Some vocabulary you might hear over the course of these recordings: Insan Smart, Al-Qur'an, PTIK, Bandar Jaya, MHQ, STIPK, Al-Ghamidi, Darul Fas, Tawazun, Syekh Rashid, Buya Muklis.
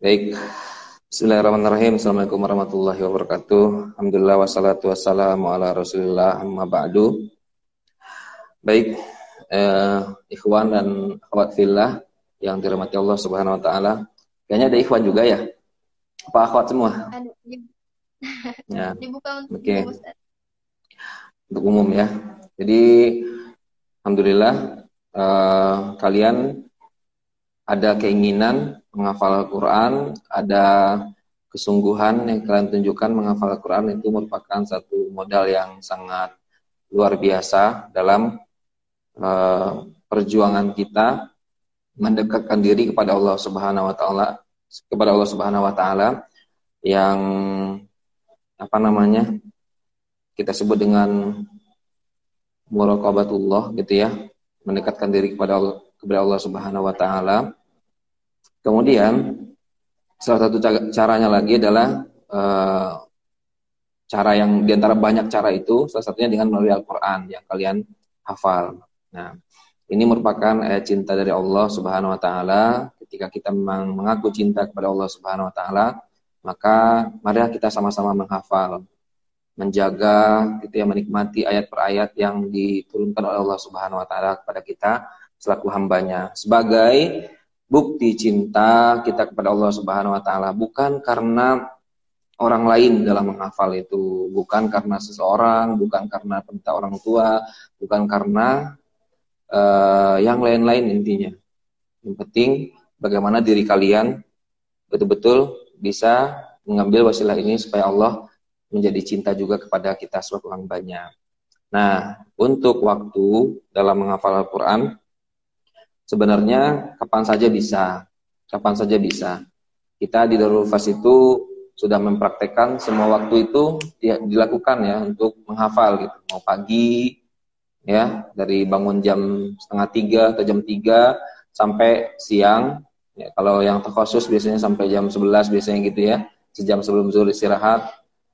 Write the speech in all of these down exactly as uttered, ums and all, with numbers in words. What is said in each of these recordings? Baik, bismillahirrahmanirrahim. Assalamualaikum warahmatullahi wabarakatuh. Alhamdulillah wassalatu wassalamu ala rasulillah amma ba'du. Baik, eh, ikhwan dan akhwat fillah yang dirahmati Allah subhanahu wa ta'ala. Kayaknya ada ikhwan juga ya? Apa akhwat semua? Ya. Dibuka untuk okay. umum Ustaz. Untuk umum ya. Jadi alhamdulillah eh, kalian ada keinginan menghafal Al-Qur'an, ada kesungguhan yang kalian tunjukkan. Menghafal Al-Qur'an itu merupakan satu modal yang sangat luar biasa dalam uh, perjuangan kita mendekatkan diri kepada Allah Subhanahu wa taala, kepada Allah Subhanahu wa taala yang apa namanya? Kita sebut dengan muraqabatullah gitu ya, mendekatkan diri kepada Allah, kepada Allah Subhanahu wa taala. Kemudian salah satu caranya lagi adalah e, cara yang diantara banyak cara itu salah satunya dengan melalui Al-Qur'an yang kalian hafal. Nah, ini merupakan eh, cinta dari Allah Subhanahu wa taala. Ketika kita memang mengaku cinta kepada Allah Subhanahu wa taala, maka marilah kita sama-sama menghafal, menjaga gitu ya, menikmati ayat per ayat yang diturunkan oleh Allah Subhanahu wa taala kepada kita selaku hambanya sebagai bukti cinta kita kepada Allah Subhanahu wa taala, bukan karena orang lain dalam menghafal itu, bukan karena seseorang, bukan karena perintah orang tua, bukan karena uh, yang lain-lain intinya. Yang penting bagaimana diri kalian betul-betul bisa mengambil wasilah ini supaya Allah menjadi cinta juga kepada kita selaku hambanya. Nah, untuk waktu dalam menghafal Al-Qur'an sebenarnya kapan saja bisa, kapan saja bisa. Kita di Darul Fas itu sudah mempraktekkan semua waktu itu dilakukan ya untuk menghafal gitu. Mau pagi ya dari bangun jam setengah tiga atau jam tiga sampai siang. Ya, kalau yang terkhusus biasanya sampai jam sebelas biasanya gitu ya, sejam sebelum zuhur istirahat.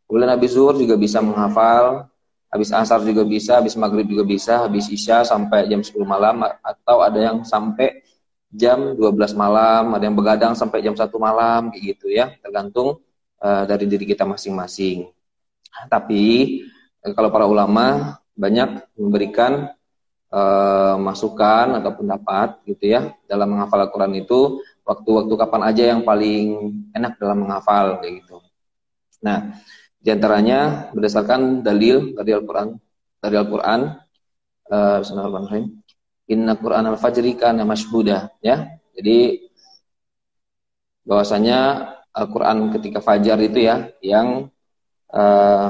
Kemudian habis zuhur juga bisa menghafal. Habis asar juga bisa, habis maghrib juga bisa, habis isya sampai jam sepuluh malam, atau ada yang sampai jam dua belas malam, ada yang begadang sampai jam satu malam, kayak gitu ya, tergantung uh, dari diri kita masing-masing. Tapi kalau para ulama banyak memberikan uh, masukan atau pendapat gitu ya dalam menghafal Al-Qur'an itu, waktu-waktu kapan aja yang paling enak dalam menghafal kayak gitu. Nah, di antaranya berdasarkan dalil dari Al-Qur'an, dari Al-Qur'an eh Bismillahirrahmanirrahim. Inna Qur'anal Fajri kana mashhuda ya. Jadi bahwasanya Al-Qur'an ketika fajar itu ya yang uh,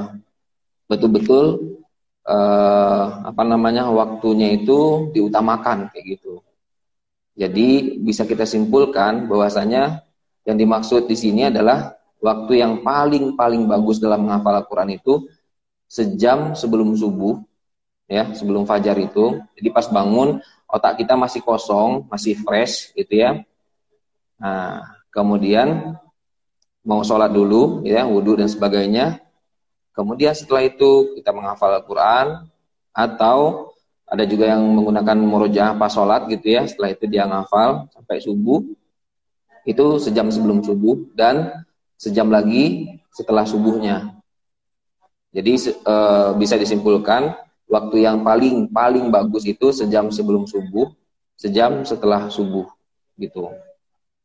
betul-betul uh, apa namanya waktunya itu diutamakan kayak gitu. Jadi bisa kita simpulkan bahwasanya yang dimaksud di sini adalah waktu yang paling-paling bagus dalam menghafal Al-Qur'an itu sejam sebelum subuh, ya, sebelum fajar itu. Jadi pas bangun, otak kita masih kosong, masih fresh, gitu ya. Nah, kemudian mau sholat dulu, ya, wudhu dan sebagainya. Kemudian setelah itu kita menghafal Al-Qur'an, atau ada juga yang menggunakan murojaah pas sholat, gitu ya. Setelah itu dia menghafal sampai subuh, itu sejam sebelum subuh dan sejam lagi setelah subuhnya. Jadi e, bisa disimpulkan waktu yang paling paling bagus itu sejam sebelum subuh, sejam setelah subuh gitu.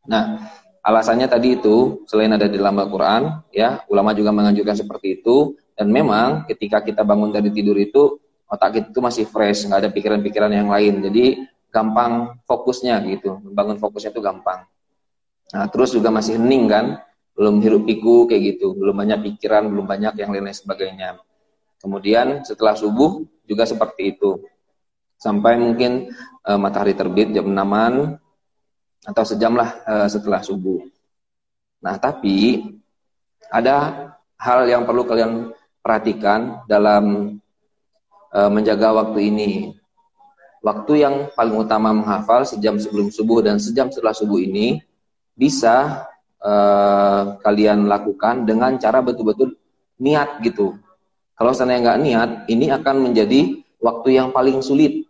Nah, alasannya tadi itu selain ada di dalam Al-Qur'an ya, ulama juga menganjurkan seperti itu, dan memang ketika kita bangun dari tidur itu otak kita itu masih fresh, nggak ada pikiran-pikiran yang lain. Jadi gampang fokusnya gitu, membangun fokusnya itu gampang. Nah, terus juga masih hening kan? Belum hirup-piku kayak gitu, belum banyak pikiran, belum banyak yang lain-lain sebagainya. Kemudian setelah subuh juga seperti itu. Sampai mungkin e, matahari terbit jam enaman atau sejam lah e, setelah subuh. Nah, tapi ada hal yang perlu kalian perhatikan dalam e, menjaga waktu ini. Waktu yang paling utama menghafal sejam sebelum subuh dan sejam setelah subuh ini bisa Uh, kalian lakukan dengan cara betul-betul niat gitu. Kalau seandainya nggak niat, ini akan menjadi waktu yang paling sulit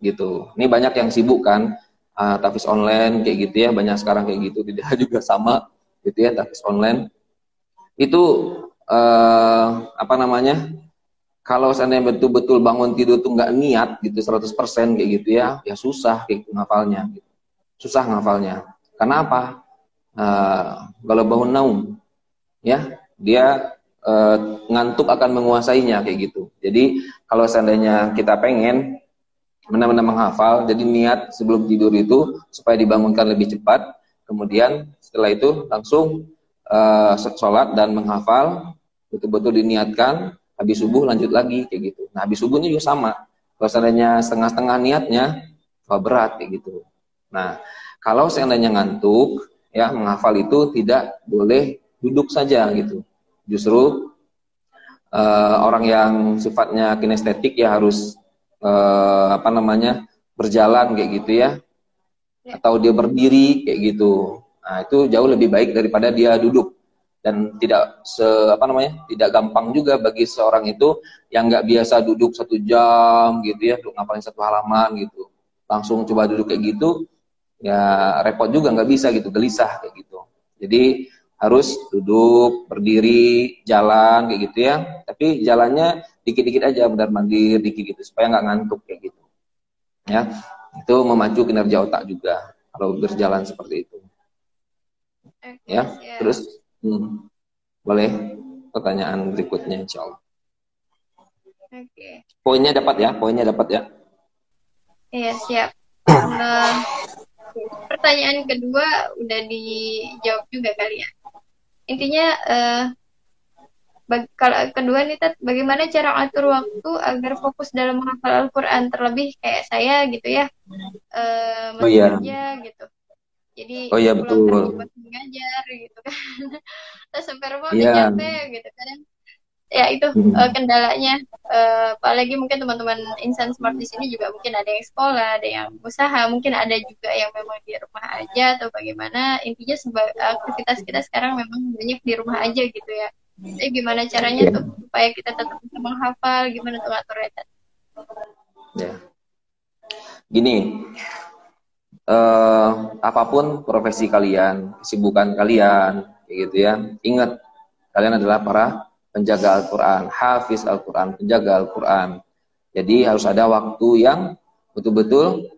gitu. Ini banyak yang sibuk kan, uh, tahfiz online kayak gitu ya, banyak sekarang kayak gitu, tidak juga sama gitu ya, tahfiz online itu uh, apa namanya, kalau seandainya betul-betul bangun tidur tuh nggak niat gitu seratus persen kayak gitu ya, ya susah kayak gitu, ngafalnya gitu. Susah ngafalnya karena apa, kalau uh, bangun naum ya dia Uh, ngantuk akan menguasainya kayak gitu. Jadi kalau seandainya kita pengen benar-benar menghafal, jadi niat sebelum tidur itu supaya dibangunkan lebih cepat, kemudian setelah itu langsung uh, sholat dan menghafal, betul-betul diniatkan, habis subuh lanjut lagi kayak gitu. Nah habis subuhnya juga sama, kalau seandainya setengah-setengah niatnya berat kayak gitu. Nah kalau seandainya ngantuk ya, menghafal itu tidak boleh duduk saja gitu. Justru uh, orang yang sifatnya kinestetik ya harus uh, apa namanya berjalan kayak gitu ya, atau dia berdiri kayak gitu. Nah itu jauh lebih baik daripada dia duduk, dan tidak se apa namanya tidak gampang juga bagi seorang itu yang nggak biasa duduk satu jam gitu ya, duduk ngapalin satu halaman gitu, langsung coba duduk kayak gitu ya repot juga, nggak bisa gitu, gelisah kayak gitu. Jadi harus duduk, berdiri, jalan kayak gitu ya. Tapi jalannya dikit-dikit aja, mondar-mandir dikit gitu supaya nggak ngantuk kayak gitu. Ya, itu memacu kinerja otak juga kalau berjalan seperti itu. Okay, ya, yeah. Terus hmm, boleh pertanyaan berikutnya insya Allah. Oke. Okay. Poinnya dapat ya, poinnya dapat ya. Iya yeah, siap. uh, pertanyaan kedua udah dijawab juga kali ya. Intinya eh, bag, kalau kedua nih Tat, bagaimana cara atur waktu agar fokus dalam menghafal Al-Qur'an, terlebih kayak saya gitu ya, eh, oh iya gitu, jadi oh iya betul ngajar gitu kan terus sampai rumah yeah. Capek gitu kadang ya itu hmm. eh, kendalanya eh, apalagi mungkin teman-teman Insan Smart di sini juga mungkin ada yang sekolah, ada yang usaha, mungkin ada juga yang memang di rumah aja atau bagaimana. Intinya aktivitas kita sekarang memang banyak di rumah aja gitu ya. Jadi gimana caranya yeah. tuh supaya kita tetap bisa menghafal, gimana tuh ngaturnya? Ya, gini, eh, apapun profesi kalian, kesibukan kalian, gitu ya, ingat kalian adalah para penjaga Al-Qur'an, hafiz Al-Qur'an, penjaga Al-Qur'an. Jadi harus ada waktu yang betul-betul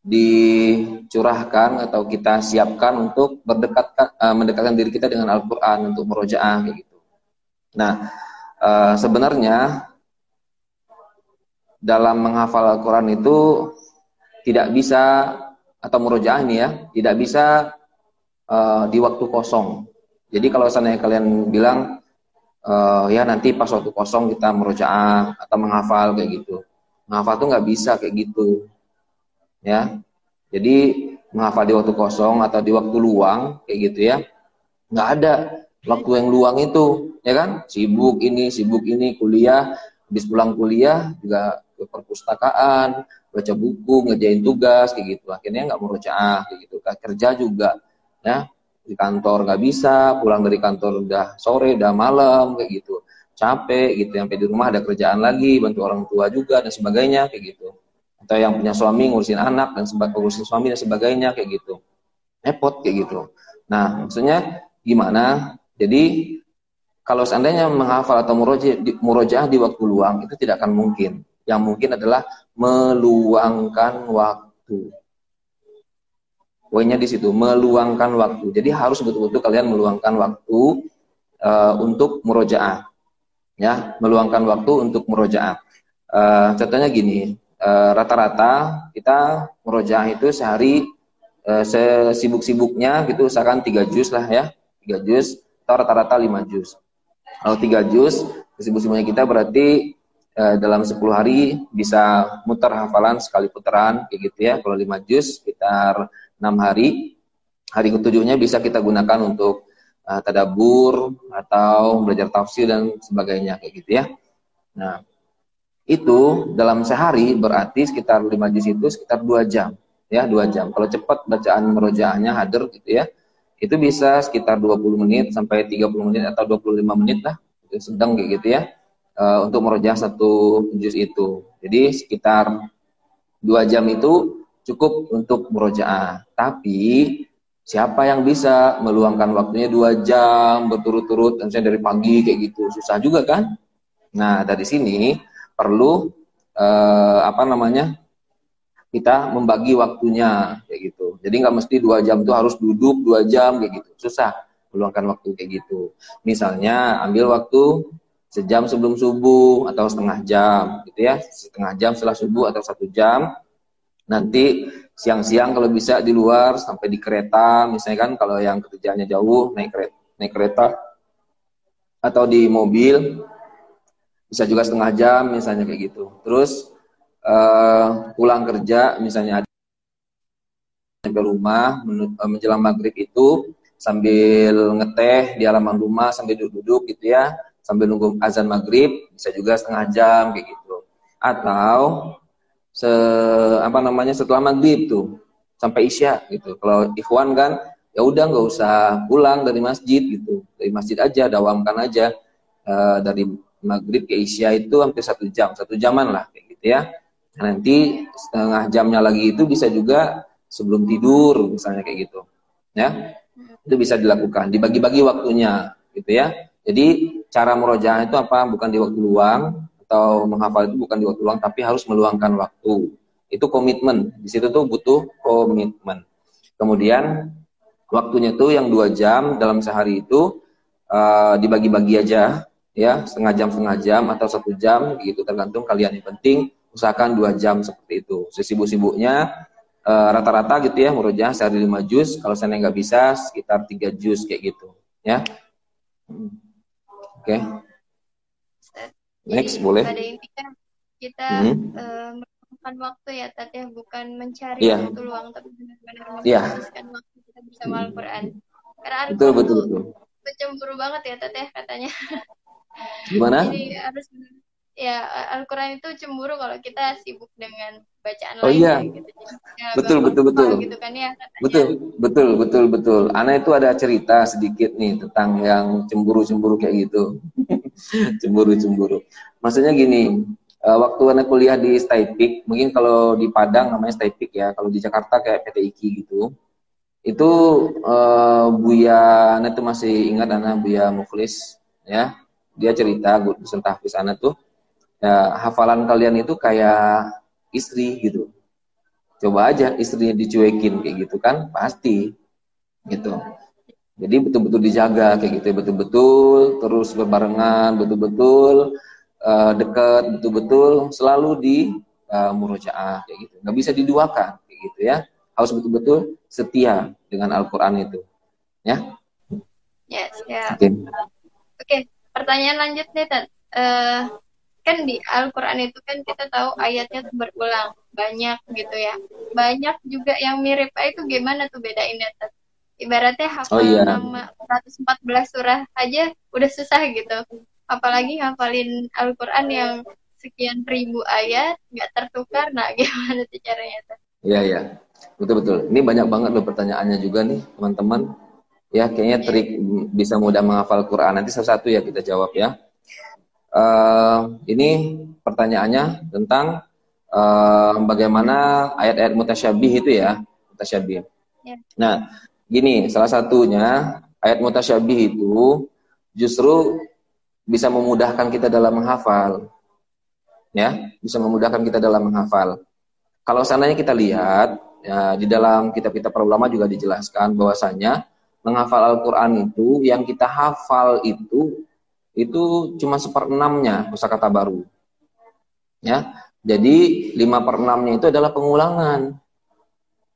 dicurahkan atau kita siapkan untuk berdekatkan, mendekatkan diri kita dengan Al-Qur'an untuk murojaah kayak gitu. Nah, sebenarnya dalam menghafal Al-Qur'an itu tidak bisa, atau murojaah ini ya, tidak bisa di waktu kosong. Jadi kalau seandainya kalian bilang Uh, ya nanti pas waktu kosong kita merujaah atau menghafal kayak gitu, menghafal tuh nggak bisa kayak gitu ya. Jadi menghafal di waktu kosong atau di waktu luang kayak gitu ya, nggak ada waktu yang luang itu ya kan, sibuk ini sibuk ini, kuliah, habis pulang kuliah juga ke perpustakaan, baca buku, ngerjain tugas kayak gitu, akhirnya nggak merujaah kayak gitu. Kerja juga ya, di kantor nggak bisa, pulang dari kantor udah sore, udah malam kayak gitu, capek gitu, sampai di rumah ada kerjaan lagi, bantu orang tua juga dan sebagainya kayak gitu, atau yang punya suami ngurusin anak dan ngurusin suami dan sebagainya kayak gitu, repot kayak gitu. Nah maksudnya gimana? Jadi kalau seandainya menghafal atau murojaah di waktu luang itu tidak akan mungkin. Yang mungkin adalah meluangkan waktu. Poinnya di situ, meluangkan waktu. Jadi harus betul-betul kalian meluangkan waktu uh, untuk murojaah, ya, meluangkan waktu untuk murojaah. Uh, contohnya gini, rata-rata uh, kita murojaah itu sehari uh, sesibuk-sibuknya gitu, usahakan tiga juz lah ya, tiga juz atau rata-rata lima juz. Kalau tiga juz, sibuk-sibuknya kita berarti uh, dalam sepuluh hari bisa muter hafalan sekali putaran, kayak gitu ya. Kalau lima juz, sekitar enam hari, hari ketujuhnya bisa kita gunakan untuk uh, tadabur atau belajar tafsir dan sebagainya kayak gitu ya. Nah itu dalam sehari berarti sekitar lima juz itu sekitar dua jam ya, dua jam. Kalau cepat bacaan merojaahnya hadir gitu ya, itu bisa sekitar dua puluh menit sampai tiga puluh menit atau dua puluh lima menit lah, itu sedang kayak gitu ya, uh, untuk merojaah satu juz itu. Jadi sekitar dua jam itu cukup untuk murojaah. Tapi siapa yang bisa meluangkan waktunya dua jam berturut-turut, misalnya dari pagi kayak gitu, susah juga kan? Nah, dari sini perlu eh, apa namanya? Kita membagi waktunya kayak gitu. Jadi nggak mesti dua jam tuh harus duduk dua jam kayak gitu, susah meluangkan waktu kayak gitu. Misalnya ambil waktu sejam sebelum subuh atau setengah jam gitu ya, setengah jam setelah subuh atau satu jam. Nanti siang-siang kalau bisa di luar sampai di kereta, misalnya kan kalau yang kerjaannya jauh naik kereta, naik kereta atau di mobil bisa juga setengah jam misalnya kayak gitu. Terus uh, pulang kerja misalnya sampai rumah menjelang maghrib itu sambil ngeteh di halaman rumah sambil duduk-duduk gitu ya, sambil nunggu azan maghrib bisa juga setengah jam kayak gitu. Atau se apa namanya setelah maghrib tuh sampai isya gitu. Kalau ikhwan kan ya udah nggak usah pulang dari masjid gitu, dari masjid aja dawamkan aja e, dari maghrib ke isya itu hampir satu jam, satu jaman lah kayak gitu ya. Nanti setengah jamnya lagi itu bisa juga sebelum tidur misalnya kayak gitu ya, itu bisa dilakukan, dibagi-bagi waktunya gitu ya. Jadi cara murojaah itu apa? Bukan di waktu luang atau menghafal itu bukan di waktu luang, tapi harus meluangkan waktu. Itu komitmen. Di situ tuh butuh komitmen. Kemudian waktunya tuh yang dua jam dalam sehari itu uh, dibagi-bagi aja, ya setengah jam setengah jam atau satu jam, gitu tergantung kalian. Yang penting usahakan dua jam seperti itu. Sesibuk-sibuknya rata-rata uh, gitu ya murojaah sehari lima juz. Kalau saya nggak bisa sekitar tiga juz kayak gitu, ya. Oke, okay. Next. Jadi, boleh. Pada intinya kita hmm. e, meluangkan waktu ya, Tati, bukan mencari yeah. waktu luang, tapi benar-benar yeah. menghabiskan waktu kita bersama Al-Qur'an. Karena betul, Al-Qur'an betul, betul. Pencemburu banget ya, Tati, katanya. Gimana? Jadi harus ya Al-Qur'an itu cemburu kalau kita sibuk dengan bacaan oh, lain. Iya. Gitu. Ya, betul, betul, betul. Gitu kan, ya, betul, betul, betul, betul. Ana itu ada cerita sedikit nih tentang yang cemburu-cemburu kayak gitu. Cemburu-cemburu. Maksudnya gini, waktu Ana kuliah di S T I P K, mungkin kalau di Padang namanya S T I P K ya, kalau di Jakarta kayak P T I K gitu. Itu uh, Buya, Ana tuh masih ingat Ana Buya Muklis ya. Dia cerita guru tahfiz Ana tuh, ya, hafalan kalian itu kayak istri gitu, coba aja istrinya dicuekin kayak gitu kan, pasti gitu. Jadi betul-betul dijaga kayak gitu, betul-betul terus berbarengan, betul-betul uh, dekat, betul-betul selalu di uh, murojaah kayak gitu, nggak bisa diduakan kayak gitu ya, harus betul-betul setia dengan Al-Qur'an itu, ya? Ya, siap. Oke, okay. Pertanyaan lanjut nih, Tan. Uh... Kan di Al-Qur'an itu kan kita tahu ayatnya berulang, banyak gitu ya. Banyak juga yang mirip, itu gimana tuh bedainnya? Ibaratnya hafal oh, iya. nama seratus empat belas surah aja udah susah gitu. Apalagi hafalin Al-Qur'an yang sekian ribu ayat, nggak tertukar, nah gimana tuh caranya? Iya, iya. Betul-betul. Ini banyak banget loh pertanyaannya juga nih, teman-teman. Ya, kayaknya trik bisa mudah menghafal Qur'an. Nanti satu-satu ya kita jawab ya. Uh, ini pertanyaannya tentang uh, bagaimana ayat-ayat mutasyabih itu ya, mutasyabih. Ya. Nah, gini, salah satunya ayat mutasyabih itu justru bisa memudahkan kita dalam menghafal, ya, bisa memudahkan kita dalam menghafal. Kalau sananya kita lihat ya, di dalam kitab-kitab para ulama juga dijelaskan bahwasanya menghafal Al-Qur'an itu yang kita hafal itu itu cuma seperenamnya kosakata baru, ya. Jadi lima perenamnya itu adalah pengulangan.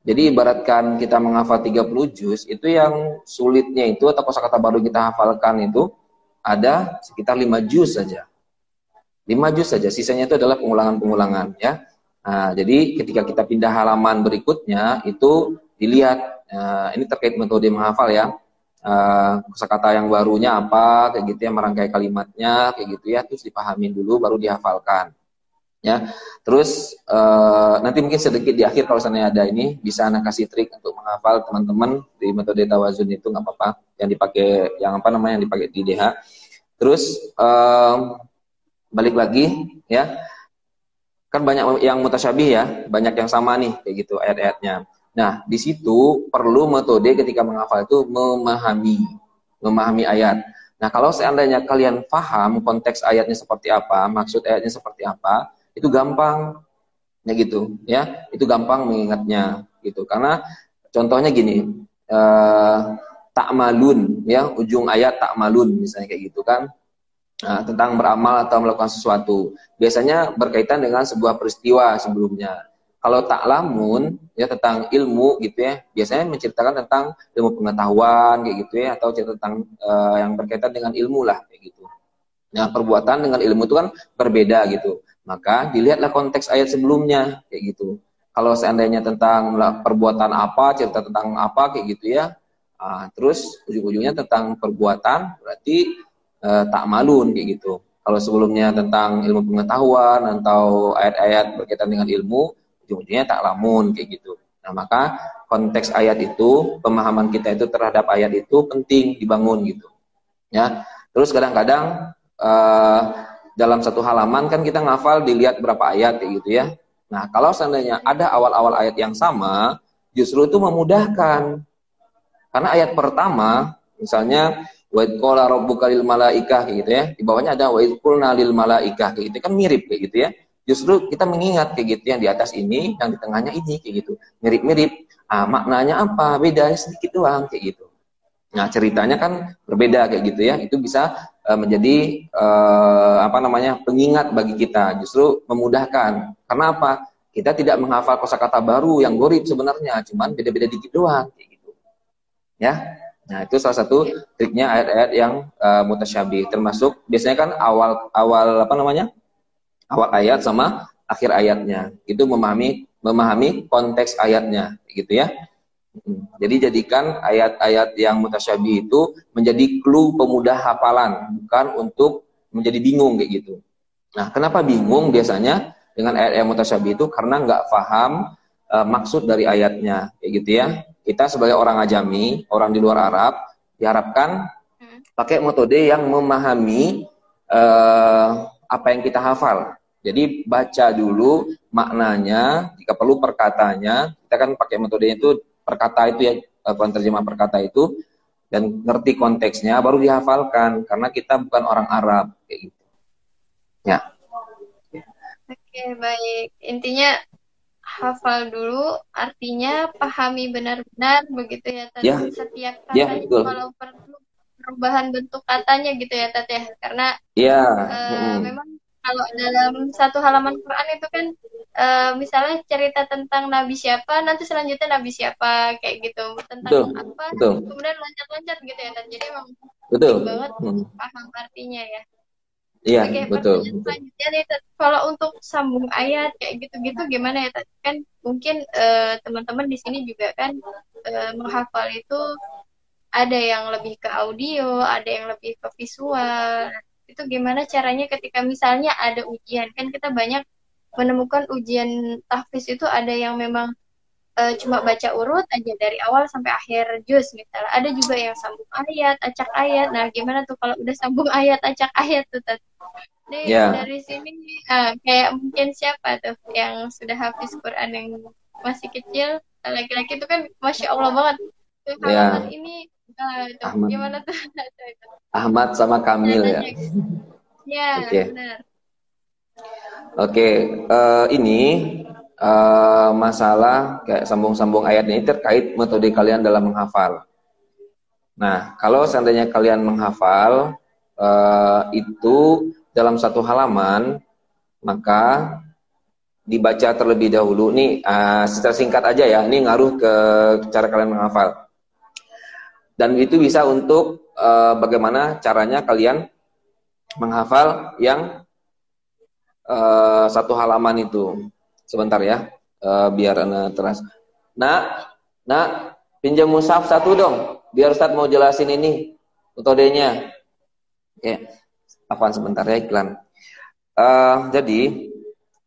Jadi ibaratkan kita menghafal tiga puluh juz, itu yang sulitnya itu atau kosakata baru kita hafalkan itu ada sekitar lima juz saja, lima juz saja. Sisanya itu adalah pengulangan-pengulangan, ya. Nah, jadi ketika kita pindah halaman berikutnya itu dilihat, nah, ini terkait metode menghafal ya. Uh, kosakata yang barunya apa kayak gitu ya, merangkai kalimatnya kayak gitu ya, terus dipahamin dulu baru dihafalkan ya. Terus uh, nanti mungkin sedikit di akhir kalau misalnya ada ini bisa Ana kasih trik untuk menghafal teman-teman di metode tawazun itu, nggak apa-apa yang dipakai, yang apa namanya yang dipakai di D H. Terus uh, balik lagi ya, Kan banyak yang mutasyabih ya, banyak yang sama nih kayak gitu ayat-ayatnya. Nah, di situ perlu metode ketika menghafal itu memahami, memahami ayat. Nah, kalau seandainya kalian paham konteks ayatnya seperti apa, maksud ayatnya seperti apa, itu gampang ya gitu, ya. Itu gampang mengingatnya gitu. Karena contohnya gini, eh, ta'malun ya, ujung ayat ta'malun misalnya kayak gitu kan. Nah, tentang beramal atau melakukan sesuatu biasanya berkaitan dengan sebuah peristiwa sebelumnya. Kalau ta'lamun ya tentang ilmu gitu ya, biasanya menceritakan tentang ilmu pengetahuan kayak gitu ya, atau cerita tentang uh, yang berkaitan dengan ilmu lah kayak gitu. Nah, perbuatan dengan ilmu itu kan berbeda gitu, maka dilihatlah konteks ayat sebelumnya kayak gitu. Kalau seandainya tentang perbuatan apa, cerita tentang apa kayak gitu ya, uh, terus ujung-ujungnya tentang perbuatan berarti Uh, ta'malun kayak gitu. Kalau sebelumnya tentang ilmu pengetahuan atau ayat-ayat berkaitan dengan ilmu, ujung-ujungnya ta'lamun kayak gitu. Nah, maka konteks ayat itu, pemahaman kita itu terhadap ayat itu penting dibangun gitu. Ya. Terus kadang-kadang uh, dalam satu halaman kan kita ngafal dilihat berapa ayat kayak gitu ya. Nah, kalau seandainya ada awal-awal ayat yang sama, justru itu memudahkan. Karena ayat pertama misalnya wa idh qala rabbuka lil malaikah kayak gitu ya. Di bawahnya ada wa idh qulna lil malaikah kayak gitu. Kan mirip kayak gitu ya. Justru kita mengingat kayak gitu, yang di atas ini, yang di tengahnya ini kayak gitu. Mirip-mirip. Ah, maknanya apa? Beda sedikit doang kayak gitu. Nah, ceritanya kan berbeda kayak gitu ya. Itu bisa uh, menjadi uh, apa namanya? pengingat bagi kita, justru memudahkan. Karena apa? Kita tidak menghafal kosakata baru yang gharib sebenarnya, cuman beda-beda dikit doang kayak gitu. Ya. Nah, itu salah satu triknya ayat-ayat yang uh, mutasyabih, termasuk biasanya kan awal awal apa namanya? awal ayat sama akhir ayatnya. Itu memahami memahami konteks ayatnya gitu ya. Jadi jadikan ayat-ayat yang mutasyabih itu menjadi clue pemudah hafalan, bukan untuk menjadi bingung kayak gitu. Nah, kenapa bingung biasanya dengan ayat-ayat mutasyabih itu? Karena nggak paham uh, maksud dari ayatnya kayak gitu ya. Kita sebagai orang ajami, orang di luar Arab, diharapkan pakai metode yang memahami eh, apa yang kita hafal. Jadi baca dulu maknanya, jika perlu perkatanya. Kita kan pakai metodenya itu perkata itu ya, penerjemah perkata itu, dan ngerti konteksnya baru dihafalkan, karena kita bukan orang Arab kayak gitu. Ya. Oke, baik. Intinya hafal dulu, artinya pahami benar-benar begitu ya Tati. Ya, setiap katanya ya, kalau perlu perubahan bentuk katanya gitu ya Tati ya. Karena ya, uh, hmm. memang kalau dalam satu halaman Quran itu kan uh, misalnya cerita tentang Nabi siapa, nanti selanjutnya Nabi siapa kayak gitu, tentang betul, apa, betul. kemudian loncat-loncat gitu ya Tati. Jadi memang betul banget hmm. paham artinya ya. Iya, betul. Selanjutnya nih, kalau untuk sambung ayat kayak gitu-gitu gimana ya Tati? Kan mungkin uh, teman-teman di sini juga kan uh, menghafal itu ada yang lebih ke audio, ada yang lebih ke visual. Itu gimana caranya ketika misalnya ada ujian? Kan kita banyak menemukan ujian tahfiz itu ada yang memang uh, cuma baca urut aja dari awal sampai akhir juz misalnya. Ada juga yang sambung ayat, acak ayat. Nah, gimana tuh kalau udah sambung ayat, acak ayat tuh Tati? Nih, yeah. dari sini ah, kayak mungkin siapa tuh yang sudah hafiz Quran yang masih kecil, laki-laki itu kan masya Allah banget tuh halaman yeah. ini ah, tuh, Ahmad. Gimana tuh Ahmad sama Kamil ya ya okay. benar oke okay. uh, ini uh, masalah kayak sambung-sambung ayat ini terkait metode kalian dalam menghafal. Nah, kalau seandainya kalian menghafal uh, itu dalam satu halaman, maka dibaca terlebih dahulu. Nih uh, secara singkat aja ya, ini ngaruh ke cara kalian menghafal. Dan itu bisa untuk uh, bagaimana caranya kalian menghafal yang uh, satu halaman itu. Sebentar ya, uh, biar anak terasa. Nah, nah, pinjam mushaf satu dong, biar Ustaz mau jelasin ini metodenya. Ya. Yeah. Apaan sebentar ya iklan. Uh, jadi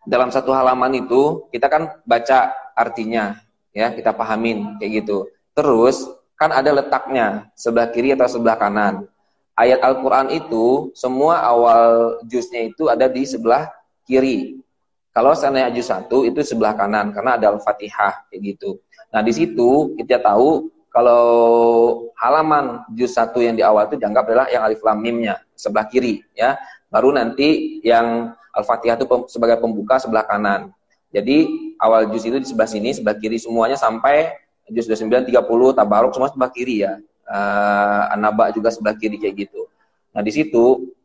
dalam satu halaman itu kita kan baca artinya, ya kita pahamin kayak gitu. Terus kan ada letaknya sebelah kiri atau sebelah kanan. Ayat Al-Qur'an itu semua awal juznya itu ada di sebelah kiri. Kalau seandainya aju satu itu sebelah kanan karena ada al-fatihah kayak gitu. Nah di situ kita tahu kalau halaman juz satu yang di awal itu dianggap adalah yang alif lam mimnya sebelah kiri ya. Baru nanti yang al-fatihah itu sebagai pembuka sebelah kanan. Jadi awal juz itu di sebelah sini sebelah kiri semuanya sampai juz dua puluh sembilan, tiga puluh, tabaruk semua sebelah kiri ya. Uh, An-Naba juga sebelah kiri kayak gitu. Nah di situ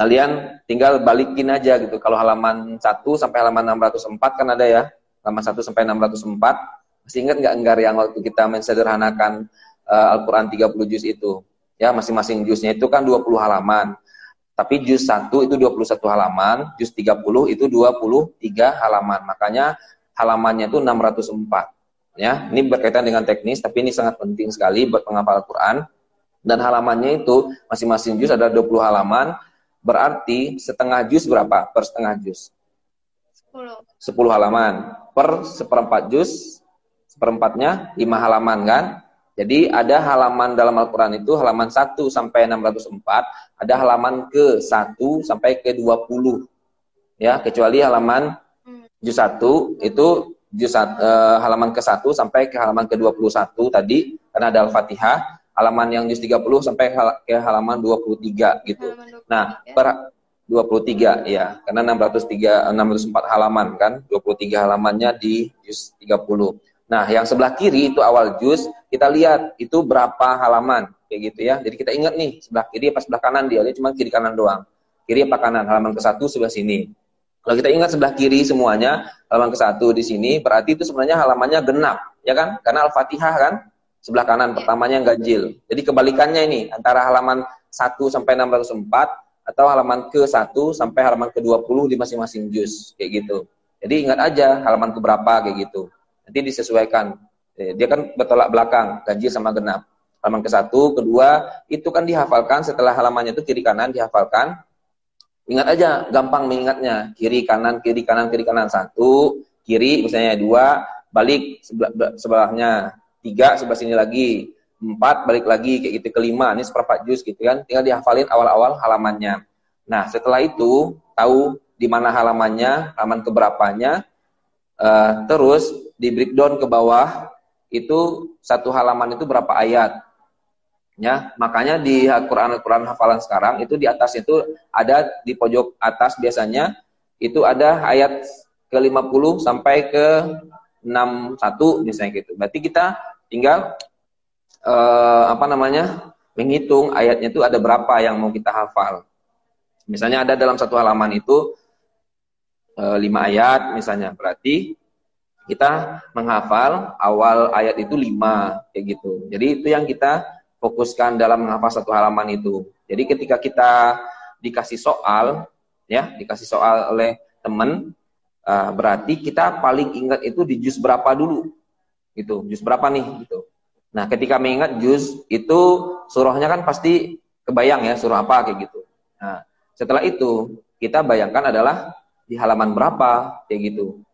kalian tinggal balikin aja gitu. Kalau halaman satu sampai halaman enam ratus empat kan ada ya. Halaman satu sampai enam ratus empat. Masih ingat nggak enggar yang waktu kita mensederhanakan uh, Al-Qur'an tiga puluh juz itu? Ya, masing-masing juznya itu kan dua puluh halaman. Tapi juz satu itu dua puluh satu halaman, juz tiga puluh itu dua puluh tiga halaman. Makanya halamannya itu enam ratus empat ya. Ini berkaitan dengan teknis tapi ini sangat penting sekali buat penghafal Al-Qur'an. Dan halamannya itu masing-masing juz ada dua puluh halaman. Berarti setengah juz berapa per setengah juz? sepuluh. sepuluh halaman. Per seperempat juz, seperempatnya lima halaman kan? Jadi ada halaman dalam Al-Quran itu halaman satu sampai enam ratus empat, ada halaman ke satu sampai ke dua puluh. Ya, kecuali halaman juz satu, itu juz eh, halaman ke satu sampai ke halaman ke dua puluh satu tadi, karena ada Al-Fatihah. Halaman yang juz tiga puluh sampai ke halaman dua puluh tiga gitu. Halaman dua puluh tiga. Nah, per dua puluh tiga ya, karena enam ratus empat halaman kan, dua puluh tiga halamannya di juz tiga puluh. Nah, yang sebelah kiri itu awal juz, kita lihat itu berapa halaman kayak gitu ya. Jadi kita ingat nih, sebelah kiri apa sebelah kanan dia, dia cuma kiri kanan doang. Kiri apa kanan? Halaman ke satu sebelah sini. Kalau kita ingat sebelah kiri semuanya, halaman ke satu di sini, berarti itu sebenarnya halamannya genap, ya kan? Karena Al-Fatihah kan. Sebelah kanan pertamanya yang ganjil. Jadi kebalikannya ini antara halaman satu sampai enam ratus empat atau halaman ke satu sampai halaman ke dua puluh di masing-masing juz kayak gitu. Jadi ingat aja halaman ke berapa kayak gitu. Nanti disesuaikan. Dia kan bertolak belakang, ganjil sama genap. Halaman ke satu, ke dua itu kan dihafalkan setelah halamannya itu kiri kanan dihafalkan. Ingat aja gampang mengingatnya. Kiri kanan kiri kanan kiri kanan satu, kiri misalnya dua, balik sebelah, sebelahnya tiga, sebelah sini lagi, empat, balik lagi, kayak gitu, kelima, ini seperempat juz gitu kan, tinggal dihafalin awal-awal halamannya. Nah, setelah itu, tahu di mana halamannya, halaman keberapanya, uh, terus di breakdown ke bawah, itu satu halaman itu berapa ayat. Ya, makanya di Al-Quran Al-Quran hafalan sekarang, itu di atas itu ada, di pojok atas biasanya, itu ada ayat ke lima puluh sampai ke enam puluh satu misalnya gitu. Berarti kita tinggal eh, apa namanya menghitung ayatnya itu ada berapa yang mau kita hafal. Misalnya ada dalam satu halaman itu eh, lima ayat misalnya. Berarti kita menghafal awal ayat itu lima kayak gitu. Jadi itu yang kita fokuskan dalam menghafal satu halaman itu. Jadi ketika kita dikasih soal ya, dikasih soal oleh teman, Uh, berarti kita paling ingat itu di juz berapa dulu gitu, juz berapa nih gitu. Nah ketika mengingat juz itu surahnya kan pasti kebayang ya surah apa kayak gitu. Nah setelah itu kita bayangkan adalah di halaman berapa kayak gitu.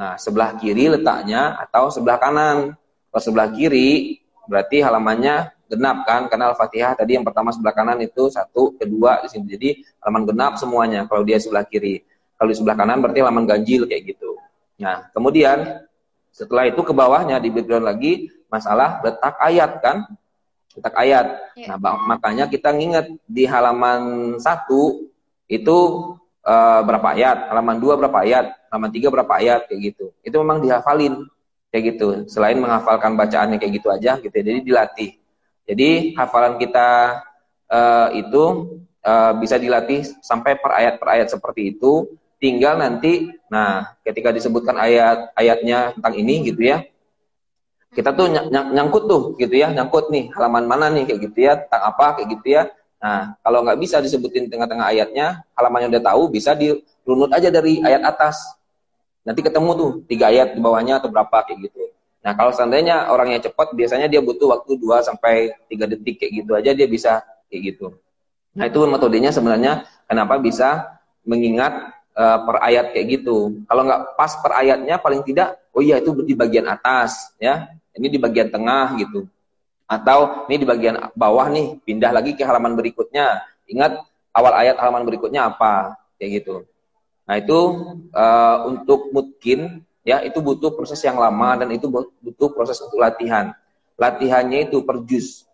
Nah sebelah kiri letaknya atau sebelah kanan. Kalau sebelah kiri berarti halamannya genap kan, karena Al-Fatihah tadi yang pertama sebelah kanan itu satu, kedua di sini. Jadi halaman genap semuanya kalau dia sebelah kiri. Kalau di sebelah kanan berarti halaman ganjil kayak gitu. Nah, kemudian setelah itu ke bawahnya di background lagi masalah letak ayat kan? Letak ayat. Ya. Nah, makanya kita nginget di halaman satu itu e, berapa ayat, halaman dua berapa ayat, halaman tiga berapa ayat kayak gitu. Itu memang dihafalin kayak gitu. Selain menghafalkan bacaannya kayak gitu aja gitu. Jadi dilatih. Jadi hafalan kita e, itu e, bisa dilatih sampai per ayat per ayat seperti itu. Tinggal nanti, nah ketika disebutkan ayat-ayatnya tentang ini gitu ya, kita tuh ny nyangkut tuh gitu ya, nyangkut nih halaman mana nih kayak gitu ya, tentang apa kayak gitu ya. Nah kalau nggak bisa disebutin tengah-tengah ayatnya, halamannya udah tahu bisa dirunut aja dari ayat atas. Nanti ketemu tuh tiga ayat di bawahnya atau berapa kayak gitu. Nah kalau seandainya orangnya cepat, biasanya dia butuh waktu dua sampai tiga detik kayak gitu aja dia bisa kayak gitu. Nah itu metodenya sebenarnya kenapa bisa mengingat per ayat kayak gitu. Kalau nggak pas per ayatnya paling tidak, oh iya itu di bagian atas ya, ini di bagian tengah gitu, atau ini di bagian bawah nih, pindah lagi ke halaman berikutnya, ingat awal ayat halaman berikutnya apa kayak gitu. Nah itu uh, untuk mutkin ya itu butuh proses yang lama dan itu butuh proses untuk latihan. Latihannya itu per juz.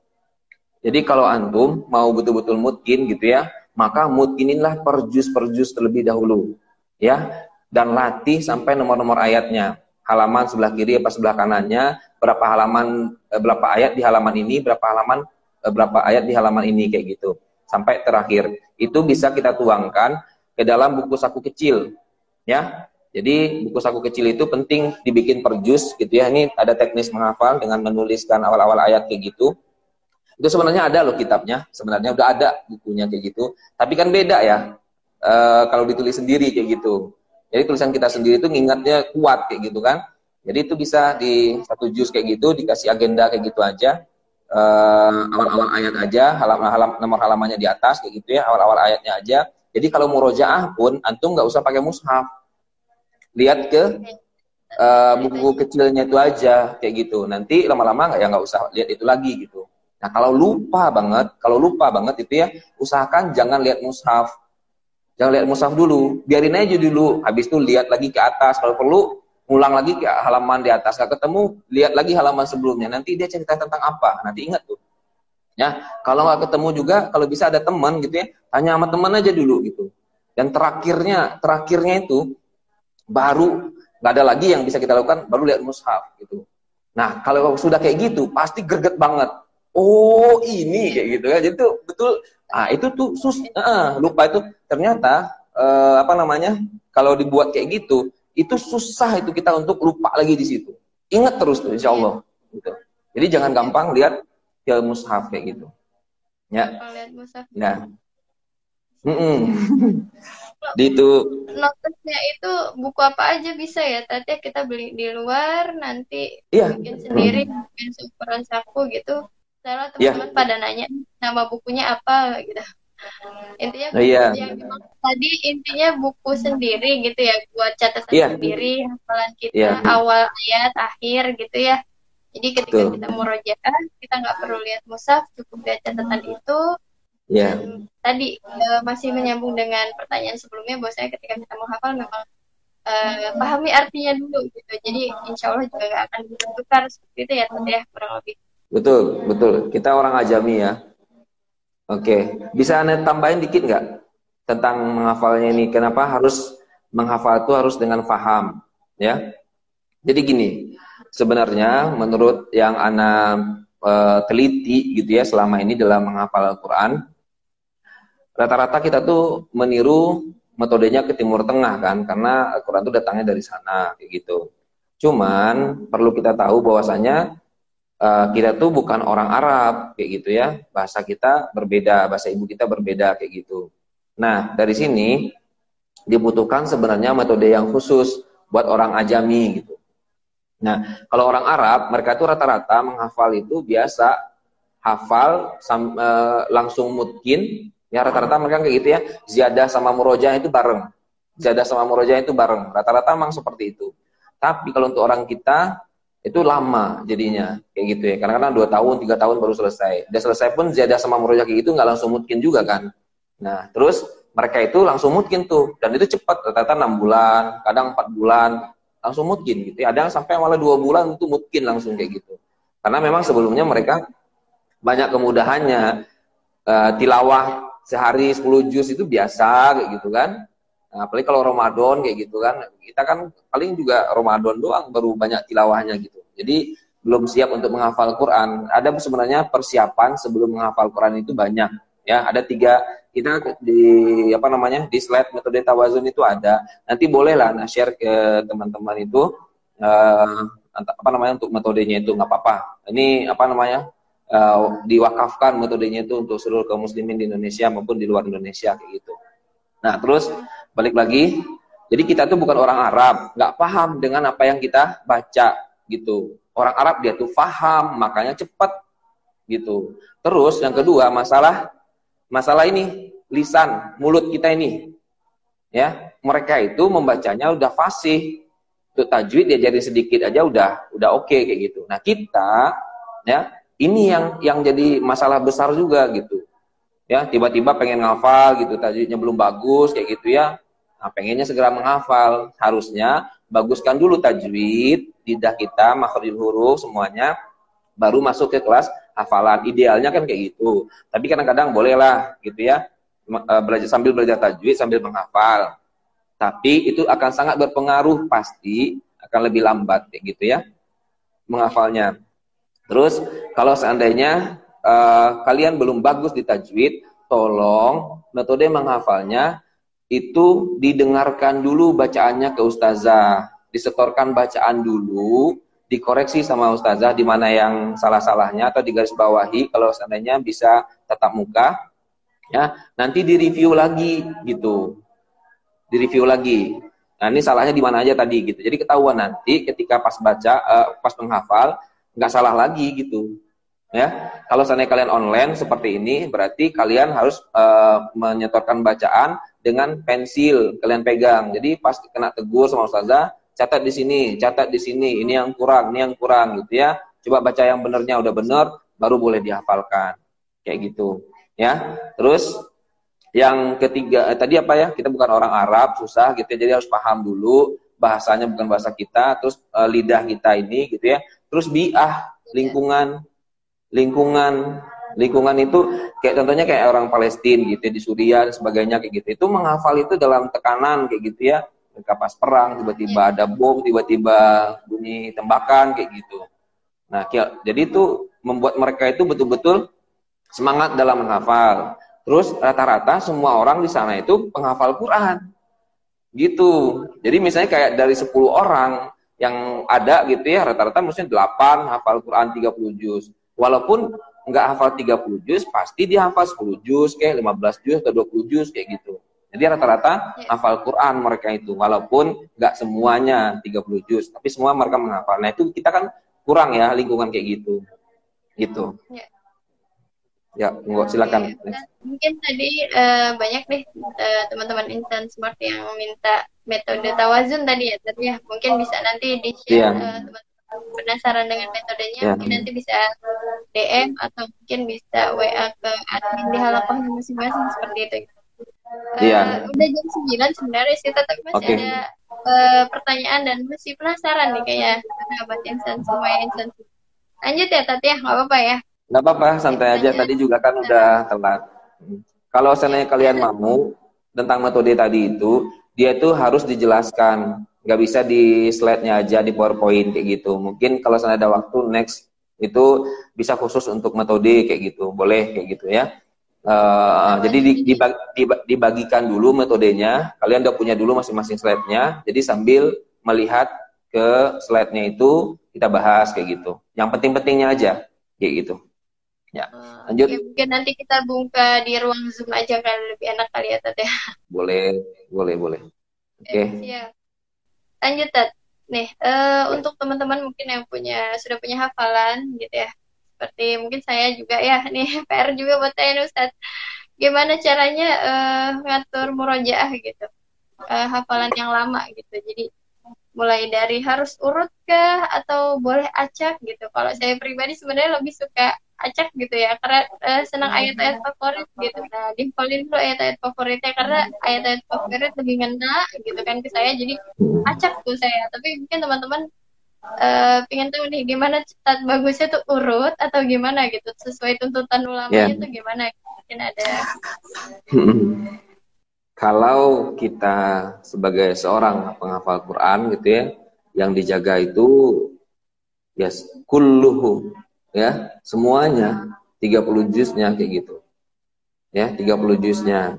Jadi kalau antum mau betul-betul mutkin gitu ya, maka mutkininlah per juz per juz terlebih dahulu ya, dan latih sampai nomor-nomor ayatnya. Halaman sebelah kiri apa sebelah kanannya, berapa halaman berapa ayat di halaman ini, berapa halaman berapa ayat di halaman ini kayak gitu. Sampai terakhir. Itu bisa kita tuangkan ke dalam buku saku kecil ya. Jadi buku saku kecil itu penting dibikin per juz gitu ya. Ini ada teknis menghafal dengan menuliskan awal-awal ayat kayak gitu. Itu sebenarnya ada loh kitabnya, sebenarnya udah ada bukunya kayak gitu. Tapi kan beda ya e, kalau ditulis sendiri kayak gitu. Jadi tulisan kita sendiri itu ngingatnya kuat kayak gitu kan. Jadi itu bisa di satu juz kayak gitu, dikasih agenda kayak gitu aja. E, awal-awal ayat aja, halaman-halaman nomor halamannya di atas kayak gitu ya, awal-awal ayatnya aja. Jadi kalau murojaah pun antum nggak usah pakai mushaf. Lihat ke uh, buku kecilnya itu aja kayak gitu. Nanti lama-lama ya nggak usah lihat itu lagi gitu. Nah kalau lupa banget, kalau lupa banget itu ya usahakan jangan lihat mushaf, jangan lihat mushaf dulu, biarin aja dulu. Habis itu lihat lagi ke atas, kalau perlu ulang lagi ke halaman di atas. Nggak ketemu, lihat lagi halaman sebelumnya. Nanti dia cerita tentang apa, nanti ingat tuh. Ya kalau nggak ketemu juga, kalau bisa ada teman gitu ya, tanya sama teman aja dulu gitu. Dan terakhirnya, terakhirnya itu baru nggak ada lagi yang bisa kita lakukan, baru lihat mushaf gitu. Nah kalau sudah kayak gitu pasti greget banget. Oh ini kayak gitu kan, jadi tuh betul. Ah itu tuh sus, uh, lupa itu ternyata uh, apa namanya kalau dibuat kayak gitu itu susah itu kita untuk lupa lagi di situ. Ingat terus tuh insya Allah. Gitu. Jadi jangan gampang lihat ke mushaf kayak gitu. Ya. Lihat mushaf. Nah. Di itu notesnya itu buku apa aja bisa ya? Tadi kita beli di luar, nanti yeah. bikin sendiri, mm. bikin seukuran saku gitu. Salah teman-teman yeah. pada nanya nama bukunya apa gitu. Intinya buku yeah. yang tadi intinya buku sendiri gitu ya, buat catatan yeah. sendiri, hafalan kita yeah. awal ayat, akhir gitu ya. Jadi ketika Tuh. kita murojaah, kita nggak perlu lihat mushaf, cukup lihat catatan itu. Ya. Dan tadi uh, masih menyambung dengan pertanyaan sebelumnya, bahwasanya ketika kita menghafal memang uh, pahami artinya dulu gitu. Jadi insya Allah juga gak akan bertukar seperti itu ya, tadi ya kurang lebih. Betul, betul. Kita orang ajami ya. Oke, okay. Bisa anda tambahin dikit nggak tentang menghafalnya ini? Kenapa harus menghafal itu harus dengan faham ya? Jadi gini, sebenarnya menurut yang anda uh, teliti gitu ya selama ini dalam menghafal Al-Qur'an, rata-rata kita tuh meniru metodenya ke Timur Tengah kan, karena Al-Qur'an itu datangnya dari sana kayak gitu. Cuman perlu kita tahu bahwasanya uh, kita tuh bukan orang Arab kayak gitu ya. Bahasa kita berbeda, bahasa ibu kita berbeda kayak gitu. Nah, dari sini dibutuhkan sebenarnya metode yang khusus buat orang ajami gitu. Nah, kalau orang Arab mereka tuh rata-rata menghafal itu biasa hafal sam, uh, langsung mutkin. Ya rata-rata mereka kayak gitu ya, ziyadah sama murojaah itu bareng. Ziyadah sama murojaah itu bareng. Rata-rata memang seperti itu. Tapi kalau untuk orang kita itu lama jadinya kayak gitu ya. Kadang-kadang dua tahun, tiga tahun baru selesai. Udah selesai pun ziyadah sama murojaah kayak gitu nggak langsung mutkin juga kan. Nah, terus mereka itu langsung mutkin tuh, dan itu cepat, rata-rata enam bulan, kadang empat bulan langsung mutkin gitu ya. Ada yang sampai malah dua bulan itu mutkin langsung kayak gitu. Karena memang sebelumnya mereka banyak kemudahannya. Uh, tilawah sehari sepuluh juz itu biasa kayak gitu kan. Nah, apalagi kalau Ramadan kayak gitu kan. Kita kan paling juga Ramadan doang baru banyak tilawahnya gitu. Jadi belum siap untuk menghafal Quran. Ada sebenarnya persiapan sebelum menghafal Quran itu banyak ya. Ada tiga, kita di apa namanya? Di slide metode tawazun itu ada. Nanti bolehlah nah share ke teman-teman itu eh, apa namanya untuk metodenya itu nggak apa-apa. Ini apa namanya? Uh, diwakafkan metodenya itu untuk seluruh kaum muslimin di Indonesia maupun di luar Indonesia kayak gitu. Nah terus balik lagi, jadi kita tuh bukan orang Arab, nggak paham dengan apa yang kita baca gitu. Orang Arab dia tuh paham, makanya cepat gitu. Terus yang kedua masalah masalah ini lisan mulut kita ini ya, mereka itu membacanya udah fasih, untuk tajwid diajarin sedikit aja udah udah oke okay, kayak gitu. Nah kita ya ini yang yang jadi masalah besar juga gitu. Ya, tiba-tiba pengen ngafal gitu, tajwidnya belum bagus kayak gitu ya. Nah, pengennya segera menghafal, harusnya baguskan dulu tajwid, lidah kita, makhrij huruf semuanya, baru masuk ke kelas hafalan. Idealnya kan kayak gitu. Tapi kadang-kadang bolehlah gitu ya, belajar sambil belajar tajwid, sambil menghafal. Tapi itu akan sangat berpengaruh, pasti akan lebih lambat kayak gitu ya menghafalnya. Terus kalau seandainya uh, kalian belum bagus di tajwid, tolong metode menghafalnya itu didengarkan dulu bacaannya ke ustazah, disetorkan bacaan dulu, dikoreksi sama ustazah di mana yang salah-salahnya atau digarisbawahi kalau seandainya bisa tatap muka, ya nanti direview lagi gitu, direview lagi. Nah ini salahnya di mana aja tadi gitu. Jadi ketahuan nanti ketika pas baca, uh, pas menghafal nggak salah lagi gitu. Ya, kalau seandainya kalian online seperti ini, berarti kalian harus uh, menyetorkan bacaan dengan pensil kalian pegang. Jadi pas kena tegur sama ustazah, catat di sini, catat di sini, ini yang kurang, ini yang kurang, gitu ya. Coba baca yang benernya, udah bener, baru boleh dihafalkan, kayak gitu. Ya, terus yang ketiga eh, tadi apa ya? Kita bukan orang Arab, susah gitu, jadi harus paham dulu bahasanya bukan bahasa kita, terus uh, lidah kita ini, gitu ya. Terus bi'ah lingkungan. lingkungan lingkungan itu kayak contohnya kayak orang Palestina gitu di Suriah dan sebagainya kayak gitu, itu menghafal itu dalam tekanan kayak gitu ya, mereka pas perang tiba-tiba ada bom, tiba-tiba bunyi tembakan kayak gitu. Nah jadi itu membuat mereka itu betul-betul semangat dalam menghafal. Terus rata-rata semua orang di sana itu penghafal Quran gitu. Jadi misalnya kayak dari sepuluh orang yang ada gitu ya, rata-rata mungkin delapan hafal Quran tiga puluh juz. Walaupun nggak hafal tiga puluh juz, pasti dia hafal sepuluh juz, kayak lima belas juz atau dua puluh juz kayak gitu. Jadi rata-rata hafal Quran mereka itu, walaupun nggak semuanya tiga puluh juz, tapi semua mereka menghafal. Nah itu kita kan kurang ya lingkungan kayak gitu, gitu. Ya, ya silakan. Nah, mungkin tadi uh, banyak nih teman-teman uh, Insan Smart yang minta metode tawazun tadi ya, tadi ya. Mungkin bisa nanti di share yeah. uh, penasaran dengan metodenya, ya. Mungkin nanti bisa D M atau mungkin bisa W A ke admin di halamannya masing-masing seperti itu. Iya. Uh, udah jam sembilan sebenarnya sih, tapi masih okay. ada uh, pertanyaan dan masih penasaran nih kayak sahabat Insan semua Insan. Lanjut ya Tati ya, nggak apa-apa ya? Nggak apa-apa, santai ya, aja. Tadi juga kan udah telat. Kalau seandainya kalian mau tentang metode tadi itu, dia itu harus dijelaskan. Nggak bisa di slide-nya aja, di PowerPoint kayak gitu. Mungkin kalau sana ada waktu next itu bisa khusus untuk metode kayak gitu, boleh kayak gitu ya. Uh, jadi dibag dibagikan dulu metodenya, kalian udah punya dulu masing-masing slide-nya. Jadi sambil melihat ke slide-nya itu kita bahas kayak gitu. Yang penting-pentingnya aja kayak gitu. Ya, lanjut. Oke, mungkin nanti kita buka di ruang Zoom aja kali, lebih enak kali ya Tete. Boleh, boleh, boleh. Oke. Okay. Ya. Lanjut, Tat. Nih, uh, untuk teman-teman mungkin yang punya sudah punya hafalan gitu ya. Seperti mungkin saya juga ya, nih P R juga buat saya Ustaz. Gimana caranya uh, ngatur murojaah gitu. Uh, hafalan yang lama gitu. Jadi mulai dari harus urut kah atau boleh acak gitu. Kalau saya pribadi sebenarnya lebih suka acak gitu ya, karena uh, senang ayat-ayat favorit gitu. Nah, dihafalin dulu ayat-ayat favoritnya, karena ayat-ayat favorit lebih ngena gitu kan ke saya, jadi acak tuh saya. Tapi mungkin teman-teman uh, pengen tahu nih gimana cetat bagusnya tuh, urut atau gimana gitu, sesuai tuntutan ulama yeah. itu gimana, mungkin ada. Kalau kita sebagai seorang penghafal Quran gitu ya, yang dijaga itu ya yes, kulluhu ya, semuanya tiga puluh juznya kayak gitu. Ya, tiga puluh juznya.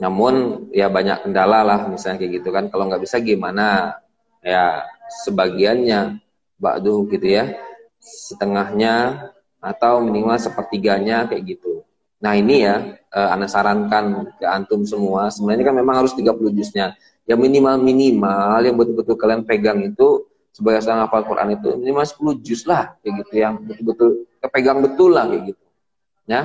Namun ya banyak kendala lah misalnya kayak gitu kan, kalau nggak bisa gimana? Ya sebagiannya ba'du gitu ya, setengahnya atau minimal sepertiganya kayak gitu. Nah ini ya, eh, Ana sarankan ke antum semua, sebenarnya kan memang harus tiga puluh juznya. Yang minimal-minimal, yang betul-betul kalian pegang itu, sebagai seorang hafal Quran itu, minimal sepuluh juz lah, kayak gitu, yang betul-betul kepegang betul lah, kayak gitu. Ya,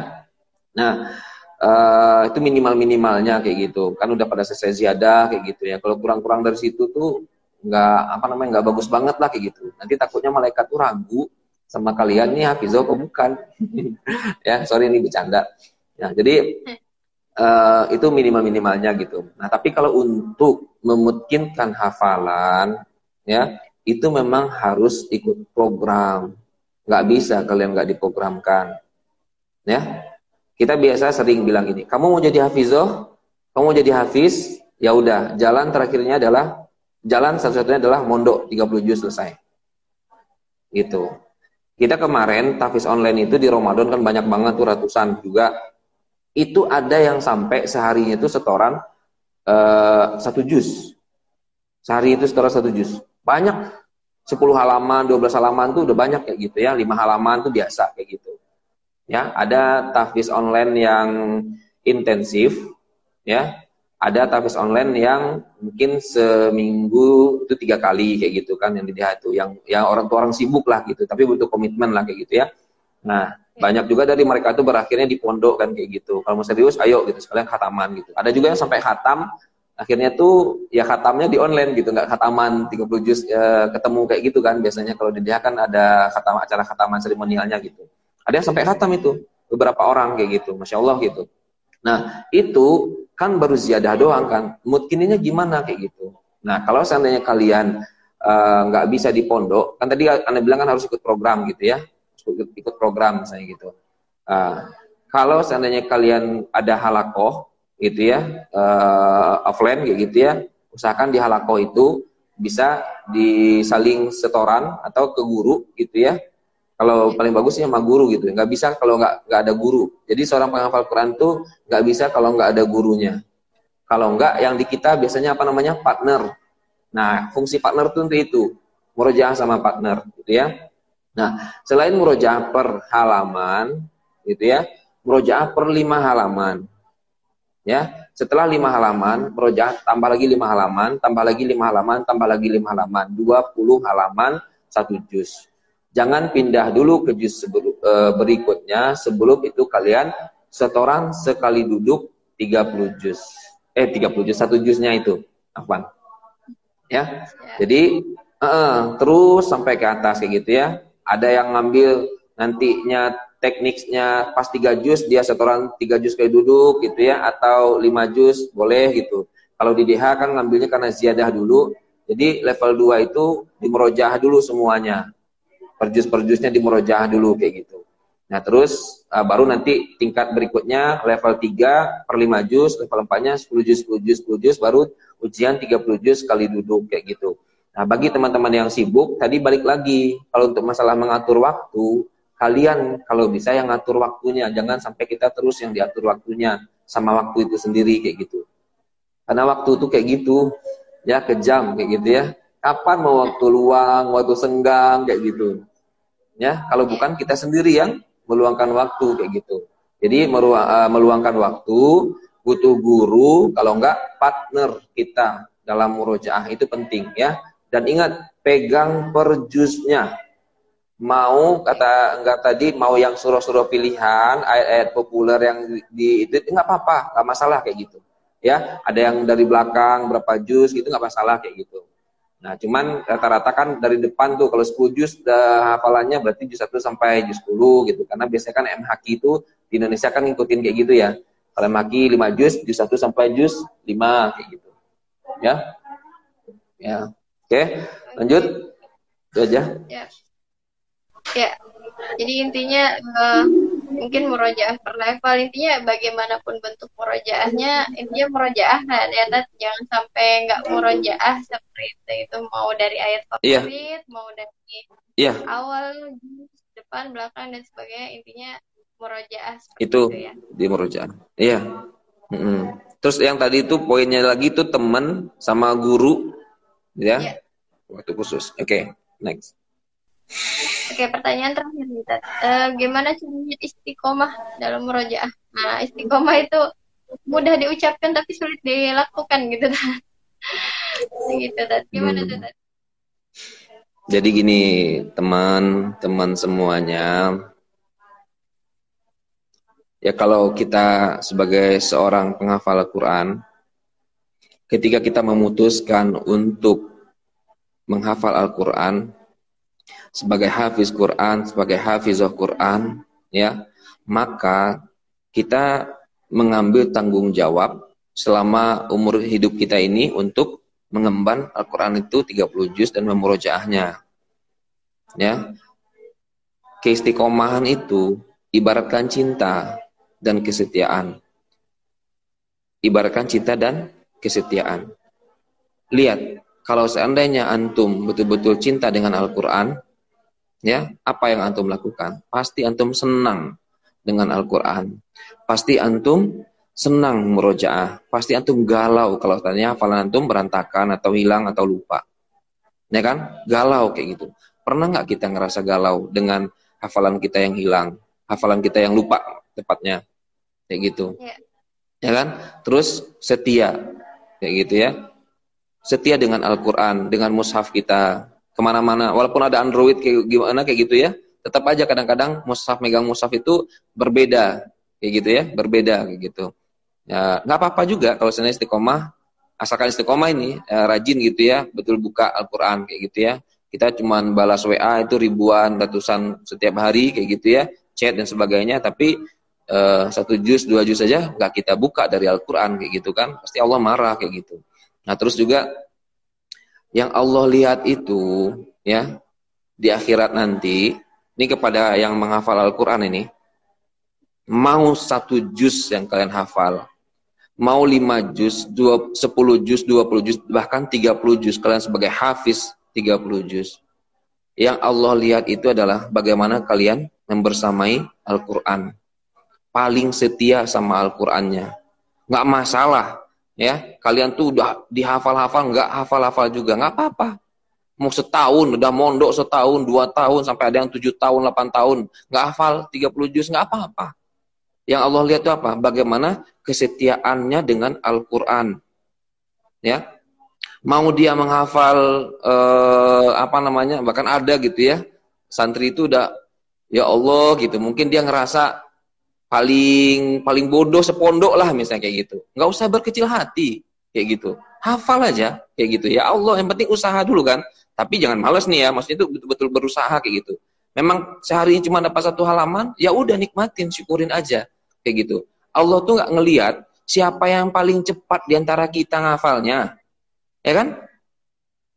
nah, eh, itu minimal-minimalnya kayak gitu. Kan udah pada selesai ziyadah, kayak gitu ya. Kalau kurang-kurang dari situ tuh, nggak, apa namanya, nggak bagus banget lah, kayak gitu. Nanti takutnya malaikat tuh ragu, sama kalian nih hafizah kok bukan. Ya sorry ini bercanda. Nah jadi Uh, itu minimal-minimalnya gitu. Nah, tapi kalau untuk memungkinkan hafalan, ya itu memang harus ikut program. Nggak bisa kalian nggak diprogramkan. Ya, kita biasa sering bilang gini, kamu mau jadi hafizoh, kamu mau jadi hafiz, ya udah. Jalan terakhirnya adalah jalan satu-satunya adalah mondok tiga puluh juz selesai. Gitu. Kita kemarin tahfiz online itu di Ramadan kan banyak banget tuh ratusan juga. Itu ada yang sampai seharinya itu setoran uh, satu juz. Sehari itu setoran satu juz. Banyak. sepuluh halaman, dua belas halaman tuh udah banyak kayak gitu ya. lima halaman tuh biasa kayak gitu. Ya, ada tahfiz online yang intensif. Ya, ada tahfiz online yang mungkin seminggu itu tiga kali kayak gitu kan. Yang dilihat tuh. Yang, yang orang tuh orang sibuk lah gitu. Tapi butuh komitmen lah kayak gitu ya. Nah, banyak juga dari mereka itu berakhirnya di pondok kan kayak gitu. Kalau mau serius ayo gitu sekalian khataman gitu. Ada juga yang sampai khatam akhirnya tuh ya khatamnya di online gitu, nggak khataman tiga puluh juz eh, ketemu kayak gitu kan. Biasanya kalau di dia kan ada khatam, acara khataman seremonialnya gitu. Ada yang sampai khatam itu beberapa orang kayak gitu, masya Allah gitu. Nah itu kan baru ziyadah doang kan. Mutkininnya gimana kayak gitu. Nah kalau seandainya kalian nggak eh, bisa di pondok kan tadi Anda bilang kan harus ikut program gitu ya. Ikut program misalnya gitu. Uh, kalau seandainya kalian ada halakoh gitu ya, uh, offline kayak gitu ya, usahakan di halakoh itu bisa disaling setoran atau ke guru gitu ya. Kalau paling bagusnya sama guru gitu. Nggak bisa kalau nggak nggak ada guru. Jadi seorang penghafal Quran tuh nggak bisa kalau nggak ada gurunya. Kalau nggak yang di kita biasanya apa namanya partner. Nah fungsi partner tuh untuk itu murojaah sama partner gitu ya. Nah, selain murojaah per halaman, gitu ya, murojaah per lima halaman, ya. Setelah lima halaman, murojaah tambah lagi lima halaman, tambah lagi lima halaman, tambah lagi lima halaman, dua puluh halaman satu juz. Jangan pindah dulu ke juz berikutnya, sebelum itu kalian setoran sekali duduk tiga puluh juz, eh tiga puluh juz satu juznya itu, apaan? Ya, jadi uh, terus sampai ke atas kayak gitu ya. Ada yang ngambil nantinya tekniknya pas tiga juz dia setoran tiga juz kayak duduk gitu ya atau lima juz boleh gitu. Kalau di D H kan ngambilnya karena ziyadah dulu. Jadi level dua itu dimurojaah dulu semuanya. Per juz per juznya dimurojaah dulu kayak gitu. Nah, terus baru nanti tingkat berikutnya level tiga per lima juz, level empatnya sepuluh juz, sepuluh juz, sepuluh juz baru ujian tiga puluh juz kali duduk kayak gitu. Nah, bagi teman-teman yang sibuk, tadi balik lagi. Kalau untuk masalah mengatur waktu, kalian kalau bisa yang ngatur waktunya. Jangan sampai kita terus yang diatur waktunya sama waktu itu sendiri, kayak gitu. Karena waktu itu kayak gitu, ya kejam, kayak gitu ya. Kapan mau waktu luang, waktu senggang, kayak gitu. Ya, kalau bukan kita sendiri yang meluangkan waktu, kayak gitu. Jadi meluangkan waktu, butuh guru, kalau enggak partner kita dalam murojaah itu penting, ya. Dan ingat, pegang per juznya. Mau, kata enggak tadi, mau yang surah-surah pilihan, ayat-ayat populer yang di itu, enggak apa-apa, enggak masalah kayak gitu. Ya, ada yang dari belakang, berapa juz, gitu, enggak masalah kayak gitu. Nah, cuman rata-rata kan dari depan tuh, kalau sepuluh juz hafalannya berarti juz satu sampai juz sepuluh, gitu. Karena biasanya kan M H Q itu, di Indonesia kan ngikutin kayak gitu ya. Kalau M H Q lima juz, juz satu sampai juz lima, kayak gitu. Ya, ya. Oke, okay, lanjut. Itu aja. Ya, ya. Jadi intinya uh, mungkin murojaah per level. Intinya bagaimanapun bentuk murojaahnya, intinya murojaah ya. Jangan sampai nggak murojaah seperti itu. Itu mau dari ayat favorit, ya, mau dari ya, awal, depan, belakang dan sebagainya. Intinya murojaah itu, itu ya, di murojaah. Iya. Mm -hmm. Terus yang tadi itu poinnya lagi itu teman sama guru. Ya, ya, waktu khusus. Oke, okay, next. Oke, okay, pertanyaan terakhir kita. Uh, gimana caranya istiqomah dalam murojaah? Nah, istiqomah itu mudah diucapkan tapi sulit dilakukan gitu, Tat. Gitu, Tat. Gimana hmm. tuh, Tat? Jadi gini, teman-teman semuanya. Ya, kalau kita sebagai seorang penghafal Al-Quran, ketika kita memutuskan untuk menghafal Al-Qur'an sebagai hafiz Qur'an, sebagai hafizah Qur'an, ya, maka kita mengambil tanggung jawab selama umur hidup kita ini untuk mengemban Al-Qur'an itu tiga puluh juz dan memurojaahnya. Ya. Keistiqomahan itu ibaratkan cinta dan kesetiaan. Ibaratkan cinta dan kesetiaan. Lihat, kalau seandainya antum betul-betul cinta dengan Al-Qur'an, ya, apa yang antum lakukan? Pasti antum senang dengan Al-Qur'an. Pasti antum senang murojaah. Pasti antum galau kalau tanya hafalan antum berantakan atau hilang atau lupa. Ya kan? Galau kayak gitu. Pernah nggak kita ngerasa galau dengan hafalan kita yang hilang, hafalan kita yang lupa tepatnya, kayak gitu, ya, ya kan? Terus setia, kayak gitu ya. Setia dengan Al-Qur'an, dengan mushaf kita kemana-mana. Walaupun ada Android kayak gimana kayak gitu ya, tetap aja kadang-kadang mushaf megang mushaf itu berbeda, kayak gitu ya, berbeda kayak gitu. Ya, nggak apa-apa juga kalau sebenarnya istiqomah, asalkan istiqomah ini eh, rajin gitu ya, betul buka Al-Qur'an kayak gitu ya. Kita cuman balas W A itu ribuan, ratusan setiap hari kayak gitu ya, chat dan sebagainya, tapi eh, satu juz, dua juz saja nggak kita buka dari Al-Qur'an kayak gitu kan, pasti Allah marah kayak gitu. Nah terus juga yang Allah lihat itu ya di akhirat nanti, ini kepada yang menghafal Al-Qur'an ini. Mau satu juz yang kalian hafal, mau lima juz, dua, sepuluh juz, dua puluh juz, bahkan tiga puluh juz, kalian sebagai hafiz tiga puluh juz. Yang Allah lihat itu adalah bagaimana kalian membersamai Al-Quran. Paling setia sama Al-Qurannya. Nggak masalah, ya. Kalian tuh udah dihafal-hafal, nggak hafal-hafal juga, nggak apa-apa. Mau setahun, udah mondok setahun, dua tahun, sampai ada yang tujuh tahun, delapan tahun, nggak hafal tiga puluh juz, nggak apa-apa. Yang Allah lihat itu apa? Bagaimana kesetiaannya dengan Al-Qur'an. Ya. Mau dia menghafal eh, apa namanya? Bahkan ada gitu ya. Santri itu udah ya Allah gitu. Mungkin dia ngerasa paling paling bodoh sepondok lah misalnya kayak gitu. Enggak usah berkecil hati kayak gitu. Hafal aja kayak gitu. Ya Allah, yang penting usaha dulu kan. Tapi jangan malas nih ya. Maksudnya itu betul-betul berusaha kayak gitu. Memang seharinya cuma dapat satu halaman, ya udah nikmatin, syukurin aja. Kayak gitu. Allah tuh gak ngelihat siapa yang paling cepat diantara kita ngafalnya. Ya kan?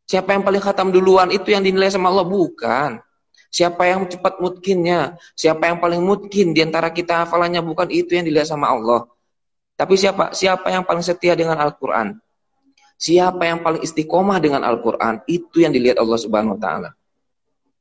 Siapa yang paling khatam duluan, itu yang dinilai sama Allah. Bukan. Siapa yang cepat mutkinnya. Siapa yang paling mutkin diantara kita hafalannya. Bukan, itu yang dilihat sama Allah. Tapi siapa? Siapa yang paling setia dengan Al-Quran. Siapa yang paling istiqomah dengan Al-Quran. Itu yang dilihat Allah Subhanahu Wa Taala.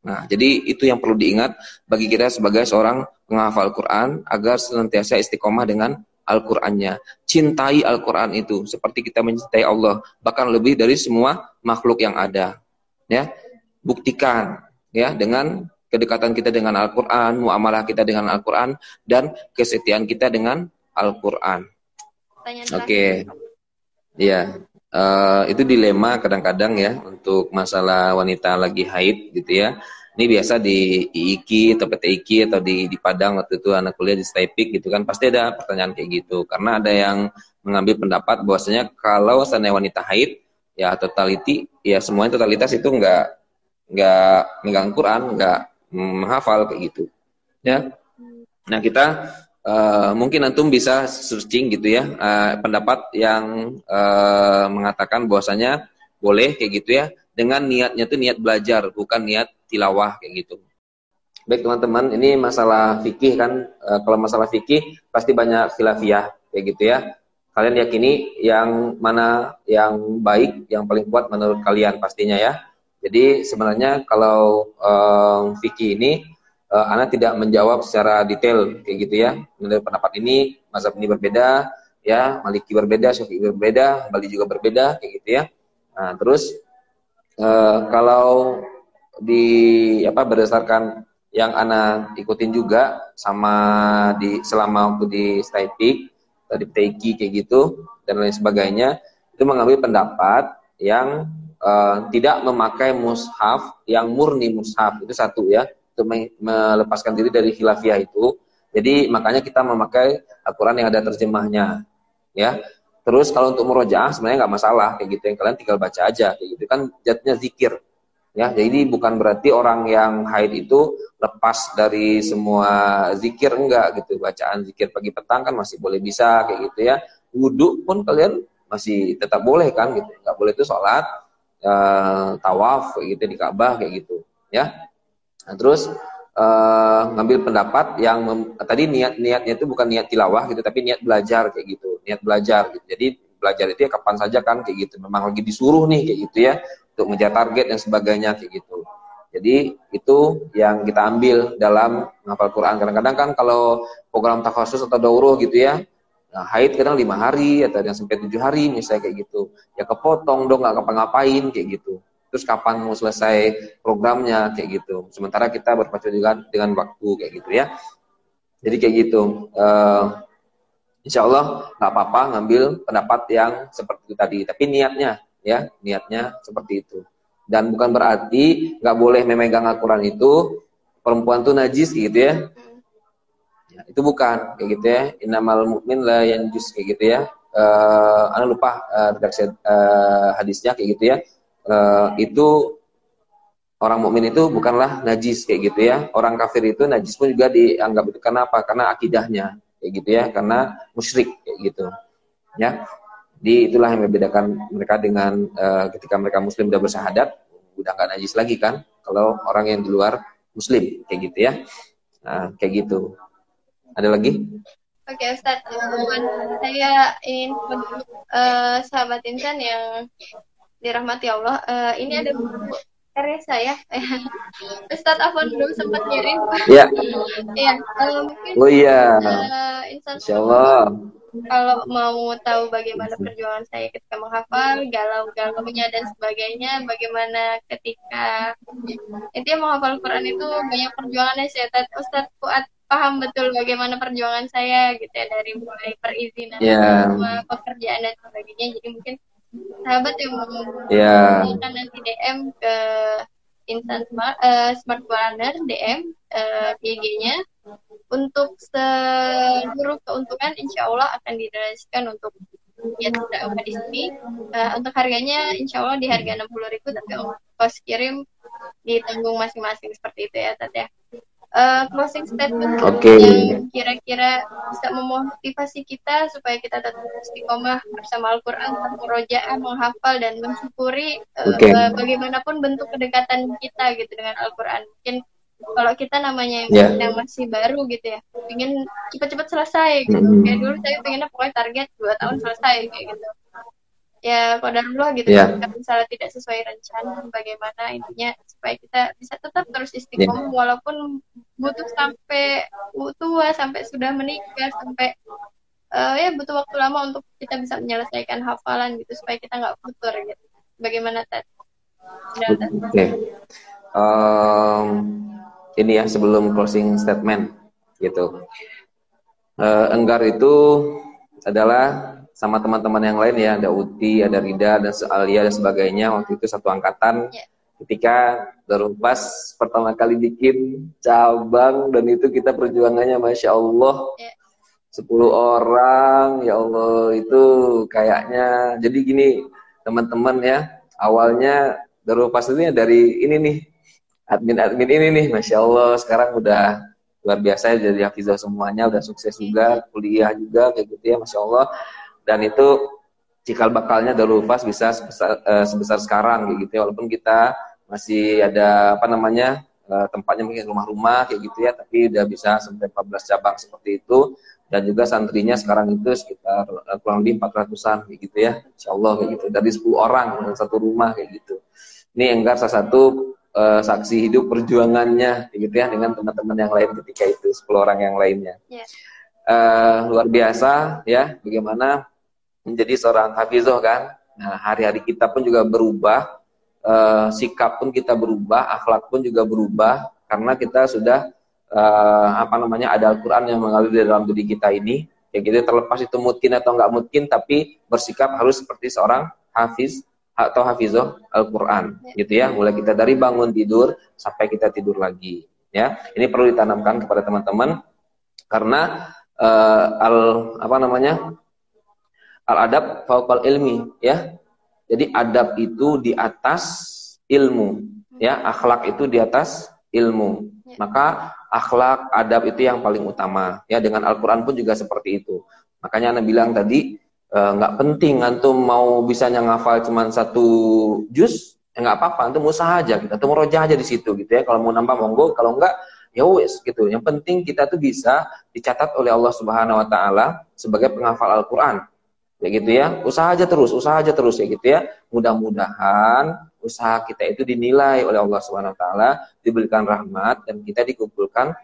Nah, jadi itu yang perlu diingat bagi kita sebagai seorang penghafal Al-Quran, agar senantiasa istiqomah dengan Al-Qurannya. Cintai Al-Quran itu seperti kita mencintai Allah, bahkan lebih dari semua makhluk yang ada. Ya, buktikan ya dengan kedekatan kita dengan Al-Quran, muamalah kita dengan Al-Quran, dan kesetiaan kita dengan Al-Quran. Oke, ya. Uh, itu dilema kadang-kadang ya untuk masalah wanita lagi haid gitu ya. Ini biasa di I I K atau P T I K atau di, di Padang waktu itu anak kuliah di S T I P K gitu kan. Pasti ada pertanyaan kayak gitu. Karena ada yang mengambil pendapat bahwasanya kalau seandainya wanita haid, ya totality, ya semuanya totalitas itu enggak enggak megang Quran, enggak menghafal kayak gitu. Ya. Nah, kita uh, mungkin antum bisa searching gitu ya, uh, pendapat yang uh, mengatakan bahwasanya boleh kayak gitu ya, dengan niatnya tuh niat belajar, bukan niat tilawah kayak gitu. Baik teman-teman, ini masalah fikih kan. E, kalau masalah fikih pasti banyak khilafiyah kayak gitu ya. Kalian yakini yang mana yang baik, yang paling kuat menurut kalian pastinya ya. Jadi sebenarnya kalau e, fikih ini e, ana tidak menjawab secara detail kayak gitu ya. Menurut pendapat ini, mazhab ini berbeda ya, Maliki berbeda, Syafi'i berbeda, Bali juga berbeda kayak gitu ya. Nah, terus e, kalau di apa berdasarkan yang ana ikutin juga sama di selama waktu di S T I P K atau di P T I K kayak gitu dan lain sebagainya, itu mengambil pendapat yang uh, tidak memakai mushaf yang murni mushaf, itu satu ya, untuk melepaskan diri dari khilafiyah itu. Jadi makanya kita memakai Al-Qur'an yang ada terjemahnya ya. Terus kalau untuk murojaah sebenarnya nggak masalah kayak gitu, yang kalian tinggal baca aja kayak gitu kan, jatuhnya zikir Ya, jadi bukan berarti orang yang haid itu lepas dari semua zikir, enggak gitu. Bacaan zikir pagi petang kan masih boleh bisa kayak gitu ya. Wudhu pun kalian masih tetap boleh kan gitu. Enggak boleh itu sholat, e, tawaf gitu di Ka'bah kayak gitu ya. Nah, terus e, ngambil pendapat yang mem, tadi niat-niatnya itu bukan niat tilawah gitu, tapi niat belajar kayak gitu. Niat belajar gitu. Jadi belajar itu ya kapan saja kan kayak gitu. Memang lagi disuruh nih kayak gitu ya, untuk mengejar target dan sebagainya kayak gitu. Jadi itu yang kita ambil dalam menghafal Quran. Kadang-kadang kan kalau program takhasus atau dauroh gitu ya, nah, haid kadang lima hari atau yang sampai tujuh hari misalnya kayak gitu. Ya kepotong dong, nggak ngapa-ngapain kayak gitu. Terus kapan mau selesai programnya kayak gitu. Sementara kita berpacu juga dengan waktu kayak gitu ya. Jadi kayak gitu. Uh, insya Allah nggak apa-apa ngambil pendapat yang seperti itu tadi. Tapi niatnya, ya niatnya seperti itu, dan bukan berarti nggak boleh memegang Al-Qur'an itu perempuan tuh najis gitu ya. Ya itu bukan kayak gitu ya. Innamal mu'min la yanjus kayak gitu ya. Uh, Ana lupa uh, redaksi uh, hadisnya kayak gitu ya. Uh, itu orang mukmin itu bukanlah najis kayak gitu ya. Orang kafir itu najis pun juga dianggap itu karena apa? Karena akidahnya kayak gitu ya. Karena musyrik kayak gitu ya. Jadi itulah yang membedakan mereka dengan uh, ketika mereka muslim udah bersyahadat, udah nggak najis lagi kan, kalau orang yang di luar muslim, kayak gitu ya. Nah, kayak gitu. Ada lagi? Oke Ustaz, teman-teman, saya ingin uh, sahabat insan yang dirahmati Allah, uh, ini ada karya saya. Ustaz Afwan belum sempat ngirim. Iya. Iya. Mungkin oh iya. Uh, Insya Allah. Kalau mau tahu bagaimana perjuangan saya ketika menghafal, galau-galaunya dan sebagainya, bagaimana ketika intinya menghafal Quran itu banyak perjuangannya sih. Ustaz Fuad paham betul bagaimana perjuangan saya gitu ya, dari mulai perizinan yeah. semua pekerjaan dan sebagainya. Jadi mungkin sahabat yang mau yeah. nanti D M ke Insan Smart, uh, Smart Planner D M uh, I G-nya untuk seluruh keuntungan insya Allah akan didonasikan untuk ya tidak apa di sini. Uh, untuk harganya insya Allah di harga enam puluh ribu rupiah, tapi ongkos kirim ditanggung masing-masing seperti itu ya Tante. Uh, closing statement okay. yang kira-kira bisa memotivasi kita supaya kita tetap istiqomah bersama Al-Quran, murojaah, menghafal dan mensyukuri uh, okay. bagaimanapun bentuk kedekatan kita gitu dengan Al-Quran. Mungkin kalau kita namanya yang yeah. masih baru gitu ya, pengen cepat-cepat selesai gitu. Mm-hmm. Kayak dulu saya pengennya pokoknya target dua tahun selesai kayak gitu. Ya qadarullah gitu yeah. kita misalnya tidak sesuai rencana, bagaimana intinya supaya kita bisa tetap terus istiqomah yeah. walaupun butuh sampai tua, sampai sudah menikah, sampai uh, ya butuh waktu lama untuk kita bisa menyelesaikan hafalan gitu supaya kita nggak futur gitu. Bagaimana Tad? Okay. Um, ini ya sebelum closing statement gitu. Uh, enggar itu adalah sama teman-teman yang lain ya, ada Uti, ada Rida, dan Alia dan sebagainya, waktu itu satu angkatan yeah. ketika Darul Fas pertama kali bikin cabang, dan itu kita perjuangannya Masya Allah yeah. sepuluh orang ya Allah, itu kayaknya jadi gini teman-teman ya, awalnya Darul Fas ini dari ini nih admin-admin ini nih Masya Allah, sekarang udah luar biasa jadi hafizah semuanya, udah sukses juga, kuliah juga kayak gitu ya Masya Allah. Dan itu cikal bakalnya Darul Fas bisa sebesar, uh, sebesar sekarang kayak gitu ya, walaupun kita masih ada apa namanya uh, tempatnya mungkin rumah-rumah kayak gitu ya, tapi udah bisa sampai empat belas cabang seperti itu, dan juga santrinya sekarang itu sekitar uh, kurang lebih empat ratusan kayak gitu ya insyaallah kayak gitu, dari sepuluh orang dengan satu rumah kayak gitu. Ini Enggar salah satu uh, saksi hidup perjuangannya kayak gitu ya, dengan teman-teman yang lain ketika itu sepuluh orang yang lainnya yeah. uh, luar biasa ya, bagaimana menjadi seorang hafizah kan. Nah, hari-hari kita pun juga berubah, e, sikap pun kita berubah, akhlak pun juga berubah, karena kita sudah e, apa namanya ada Al-Qur'an yang mengalir di dalam diri kita ini. Ya gitu, terlepas itu mungkin atau nggak mungkin, tapi bersikap harus seperti seorang hafiz atau hafizah Al-Qur'an gitu ya. Mulai kita dari bangun tidur sampai kita tidur lagi ya. Ini perlu ditanamkan kepada teman-teman, karena e, al apa namanya al-adab fauqal ilmi ya. Jadi adab itu di atas ilmu. ya, akhlak itu di atas ilmu. Maka akhlak, adab itu yang paling utama. Ya, dengan Al-Qur'an pun juga seperti itu. Makanya Anda bilang tadi nggak e, penting antum mau bisanya ngafal cuman satu juz, enggak ya apa-apa, antum usaha aja, kita tuh merojah aja di situ gitu ya. Kalau mau nambah monggo, kalau enggak ya wes gitu. Yang penting kita tuh bisa dicatat oleh Allah Subhanahu wa taala sebagai penghafal Al-Qur'an. Ya gitu ya. Usaha aja terus, usaha aja terus ya gitu ya. Mudah-mudahan usaha kita itu dinilai oleh Allah Subhanahu wa taala, diberikan rahmat, dan kita dikumpulkan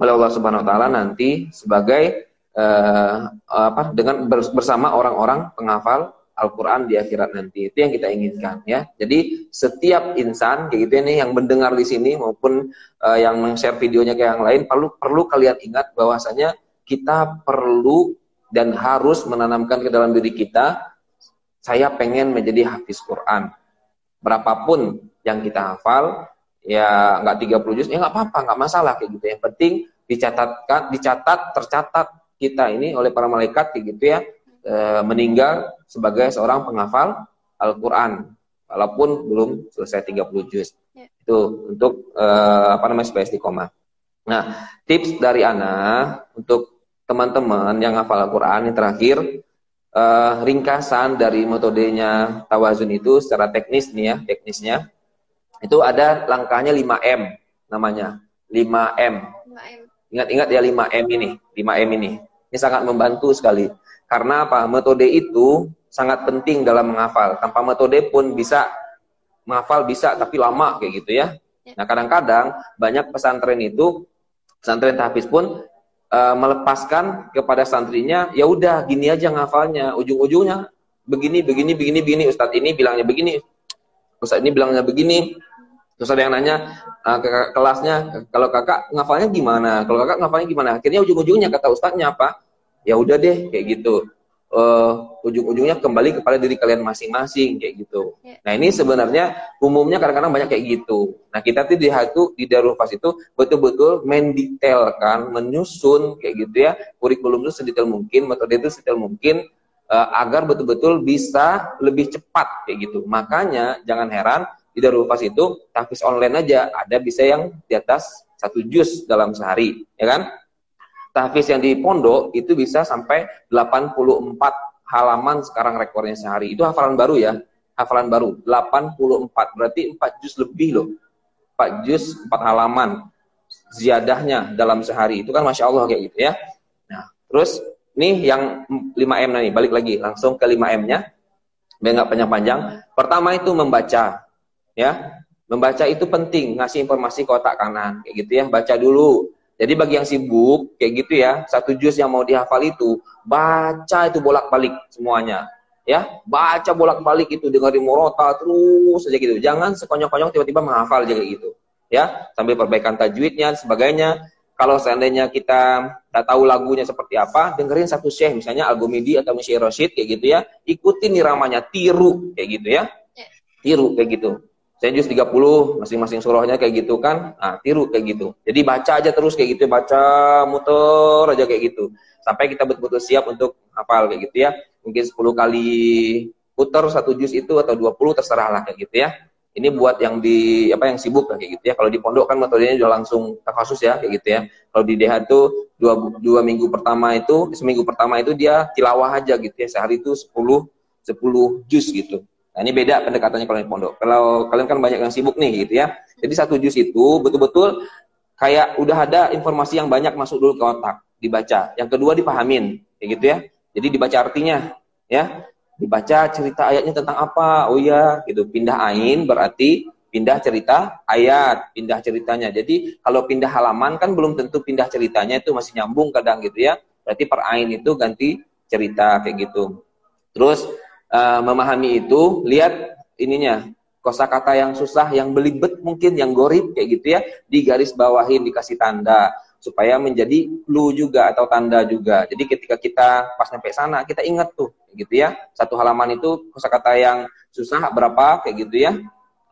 oleh Allah Subhanahu wa taala nanti sebagai eh, apa dengan bersama orang-orang penghafal Al-Qur'an di akhirat nanti. Itu yang kita inginkan ya. Jadi setiap insan kayak gitu nih yang mendengar di sini maupun uh, yang meng-share videonya ke yang lain, perlu perlu kalian ingat bahwasanya kita perlu dan harus menanamkan ke dalam diri kita, saya pengen menjadi hafiz Qur'an. Berapapun yang kita hafal, ya enggak tiga puluh juz, ya enggak apa-apa, enggak masalah kayak gitu. Yang penting dicatatkan, dicatat, tercatat kita ini oleh para malaikat kayak gitu ya. Meninggal sebagai seorang penghafal Al-Qur'an walaupun belum selesai tiga puluh juz. Ya. Itu untuk eh, apa namanya space di koma. Nah, tips dari Ana untuk teman-teman yang hafal Al-Qur'an yang terakhir, eh, ringkasan dari metodenya tawazun itu secara teknis nih ya, teknisnya. Itu ada langkahnya lima M namanya. lima M. lima M. Ingat-ingat ya lima M ini, lima M ini. Ini sangat membantu sekali. Karena apa? Metode itu sangat penting dalam menghafal. Tanpa metode pun bisa menghafal, bisa, tapi lama kayak gitu ya. Nah, kadang-kadang banyak pesantren itu, pesantren tahfiz pun e, melepaskan kepada santrinya, ya udah gini aja ngafalnya, ujung-ujungnya begini, begini, begini, begini. Ustadz ini bilangnya begini, ustadz ini bilangnya begini. Terus ada yang nanya uh, ke kelasnya, kalau kakak ngafalnya gimana? Kalau kakak ngafalnya gimana? Akhirnya ujung-ujungnya kata ustadznya apa? Ya udah deh kayak gitu, uh, ujung-ujungnya kembali kepada diri kalian masing-masing kayak gitu. Ya. Nah ini sebenarnya umumnya kadang-kadang banyak kayak gitu. Nah kita tuh di hatu di Darul Fas itu betul-betul mendetailkan, menyusun kayak gitu ya kurikulum itu sedetail mungkin, metode itu sedetail mungkin uh, agar betul-betul bisa lebih cepat kayak gitu. Makanya jangan heran di Darul Fas itu tahfiz online aja ada bisa yang di atas satu juz dalam sehari, ya kan? Tahfiz yang di pondok itu bisa sampai delapan puluh empat halaman sekarang rekornya sehari. Itu hafalan baru ya. Hafalan baru. delapan puluh empat. Berarti empat juz lebih loh. empat juz, empat halaman. Ziyadahnya dalam sehari. Itu kan Masya Allah kayak gitu ya. Nah, terus nih yang lima M nih. Balik lagi. Langsung ke lima M-nya. Biar nggak panjang-panjang. Pertama itu membaca. Ya, membaca itu penting. Ngasih informasi ke otak kanan. Kayak gitu ya. Baca dulu. Jadi bagi yang sibuk, kayak gitu ya, satu juz yang mau dihafal itu, baca itu bolak-balik semuanya. Ya, baca bolak-balik itu, dengerin murota, terus aja gitu. Jangan sekonyong-konyong tiba-tiba menghafal aja kayak gitu. Ya, sambil perbaikan tajwidnya, sebagainya. Kalau seandainya kita tak tahu lagunya seperti apa, dengerin satu syekh, misalnya Al-Ghamidi atau Syekh Rashid, kayak gitu ya. Ikutin niramanya, tiru, kayak gitu ya. Tiru, kayak gitu. Saya juz tiga puluh, masing-masing surahnya kayak gitu kan, nah tiru kayak gitu. Jadi baca aja terus kayak gitu, baca muter aja kayak gitu. Sampai kita betul-betul siap untuk hafal kayak gitu ya. Mungkin sepuluh kali puter satu juz itu atau dua puluh terserah lah kayak gitu ya. Ini buat yang di apa yang sibuk lah, kayak gitu ya. Kalau di pondok kan metodenya udah langsung terkhusus ya kayak gitu ya. Kalau di D H tuh dua, dua minggu pertama itu, seminggu pertama itu dia tilawah aja gitu ya. Sehari itu sepuluh juz gitu. Nah ini beda pendekatannya kalau di pondok. Kalau kalian kan banyak yang sibuk nih gitu ya. Jadi satu juz itu betul-betul kayak udah ada informasi yang banyak masuk dulu ke otak, dibaca. Yang kedua dipahamin, kayak gitu ya. Jadi dibaca artinya, ya. Dibaca cerita ayatnya tentang apa, oh ya, gitu. Pindah ain berarti pindah cerita ayat, pindah ceritanya. Jadi kalau pindah halaman kan belum tentu pindah ceritanya, itu masih nyambung kadang gitu ya. Berarti per ain itu ganti cerita kayak gitu. Terus Uh, memahami itu, lihat ininya, kosakata yang susah, yang belibet mungkin, yang gorib kayak gitu ya, digaris bawahin, dikasih tanda supaya menjadi clue juga atau tanda juga. Jadi ketika kita pas sampai sana, kita ingat tuh gitu ya, satu halaman itu kosakata yang susah berapa kayak gitu ya,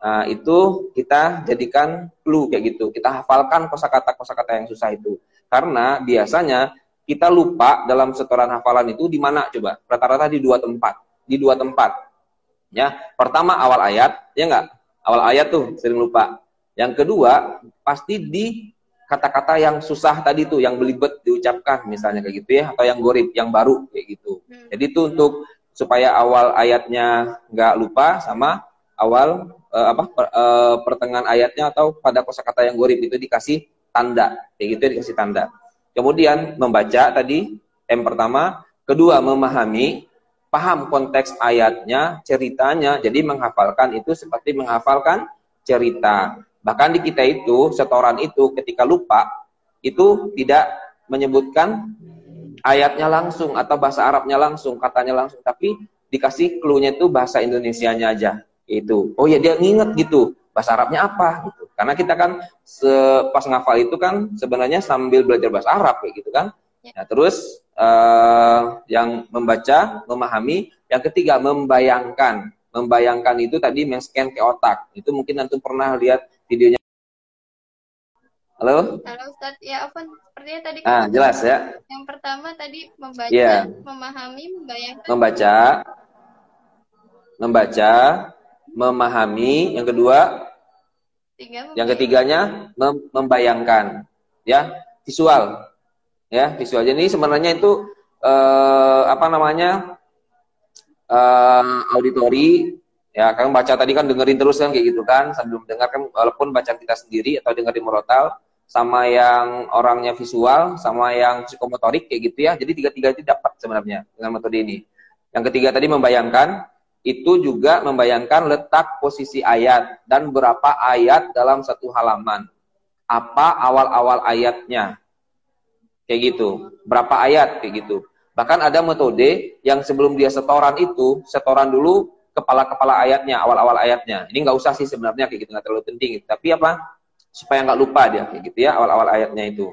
uh, itu kita jadikan clue kayak gitu, kita hafalkan kosakata-kosakata yang susah itu. Karena biasanya kita lupa dalam setoran hafalan itu di mana coba, rata-rata di dua tempat. di dua tempat, ya. Pertama awal ayat, ya enggak? awal ayat tuh sering lupa. Yang kedua, pasti di kata-kata yang susah tadi tuh, yang belibet diucapkan misalnya kayak gitu ya, atau yang gorib, yang baru kayak gitu. Jadi itu untuk supaya awal ayatnya nggak lupa sama awal eh, apa per, eh, pertengahan ayatnya atau pada kosakata yang gorib itu dikasih tanda, kayak gitu ya, dikasih tanda. Kemudian membaca tadi M pertama, kedua memahami, paham konteks ayatnya, ceritanya, jadi menghafalkan itu seperti menghafalkan cerita. Bahkan di kita itu, setoran itu ketika lupa, itu tidak menyebutkan ayatnya langsung atau bahasa Arabnya langsung, katanya langsung. Tapi dikasih clue-nya itu bahasa Indonesianya aja. Itu. Oh ya, dia nginget gitu, bahasa Arabnya apa. Gitu. Karena kita kan pas ngafal itu kan sebenarnya sambil belajar bahasa Arab kayak gitu kan. Nah terus uh, yang membaca, memahami. Yang ketiga, membayangkan. Membayangkan itu tadi men-scan ke otak. Itu mungkin nanti pernah lihat videonya. Halo? Halo Ustaz, ya apa? Sepertinya tadi ah, jelas ya. Yang pertama tadi membaca, yeah. memahami, membayangkan. Membaca, membaca, memahami. Yang kedua, Tiga, yang ketiganya mem membayangkan, ya visual, ya visual. Jadi sebenarnya itu eh, apa namanya eh, auditori. Ya, kalian baca tadi kan dengerin terus kan kayak gitu kan, sambil mendengar kan walaupun bacaan kita sendiri atau dengerin murotal, sama yang orangnya visual, sama yang psikomotorik kayak gitu ya. Jadi tiga-tiga itu dapat sebenarnya dengan metode ini. Yang ketiga tadi membayangkan, itu juga membayangkan letak posisi ayat dan berapa ayat dalam satu halaman. Apa awal-awal ayatnya. Kayak gitu. Berapa ayat kayak gitu. Bahkan ada metode yang sebelum dia setoran itu, setoran dulu kepala-kepala ayatnya, awal-awal ayatnya. Ini nggak usah sih sebenarnya kayak gitu, nggak terlalu penting gitu. Tapi apa? Supaya nggak lupa dia kayak gitu ya, awal-awal ayatnya itu.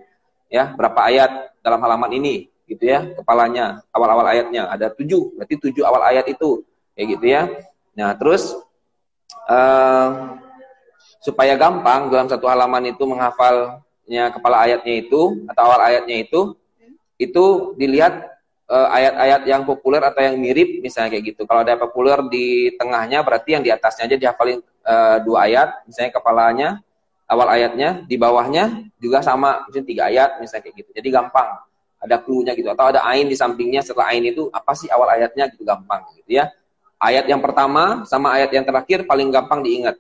Ya, berapa ayat dalam halaman ini gitu ya, kepalanya, awal-awal ayatnya. Ada tujuh, berarti tujuh awal ayat itu kayak gitu ya. Nah, terus uh, supaya gampang dalam satu halaman itu menghafalnya kepala ayatnya itu atau awal ayatnya itu, itu dilihat ayat-ayat yang populer atau yang mirip misalnya kayak gitu. Kalau ada populer di tengahnya berarti yang di atasnya aja dihafalin e, dua ayat, misalnya kepalanya, awal ayatnya, di bawahnya juga sama, misalnya tiga ayat misalnya kayak gitu. Jadi gampang, ada clue-nya gitu. Atau ada ain di sampingnya, setelah ain itu apa sih awal ayatnya gitu, gampang gitu ya. Ayat yang pertama sama ayat yang terakhir paling gampang diingat.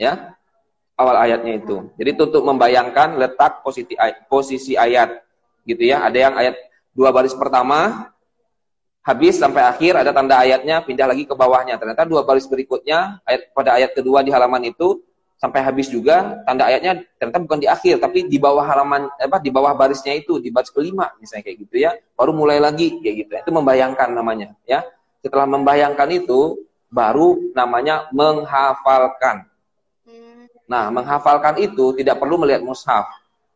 Ya. Awal ayatnya itu. Jadi itu untuk membayangkan letak posisi posisi ayat gitu ya. Ada yang ayat dua baris pertama, habis sampai akhir, ada tanda ayatnya, pindah lagi ke bawahnya. Ternyata dua baris berikutnya, ayat, pada ayat kedua di halaman itu, sampai habis juga, tanda ayatnya ternyata bukan di akhir, tapi di bawah halaman, apa, di bawah barisnya itu, di baris kelima, misalnya kayak gitu ya, baru mulai lagi, kayak gitu. Itu membayangkan namanya, ya. Setelah membayangkan itu, baru namanya menghafalkan. Nah, menghafalkan itu tidak perlu melihat mushaf,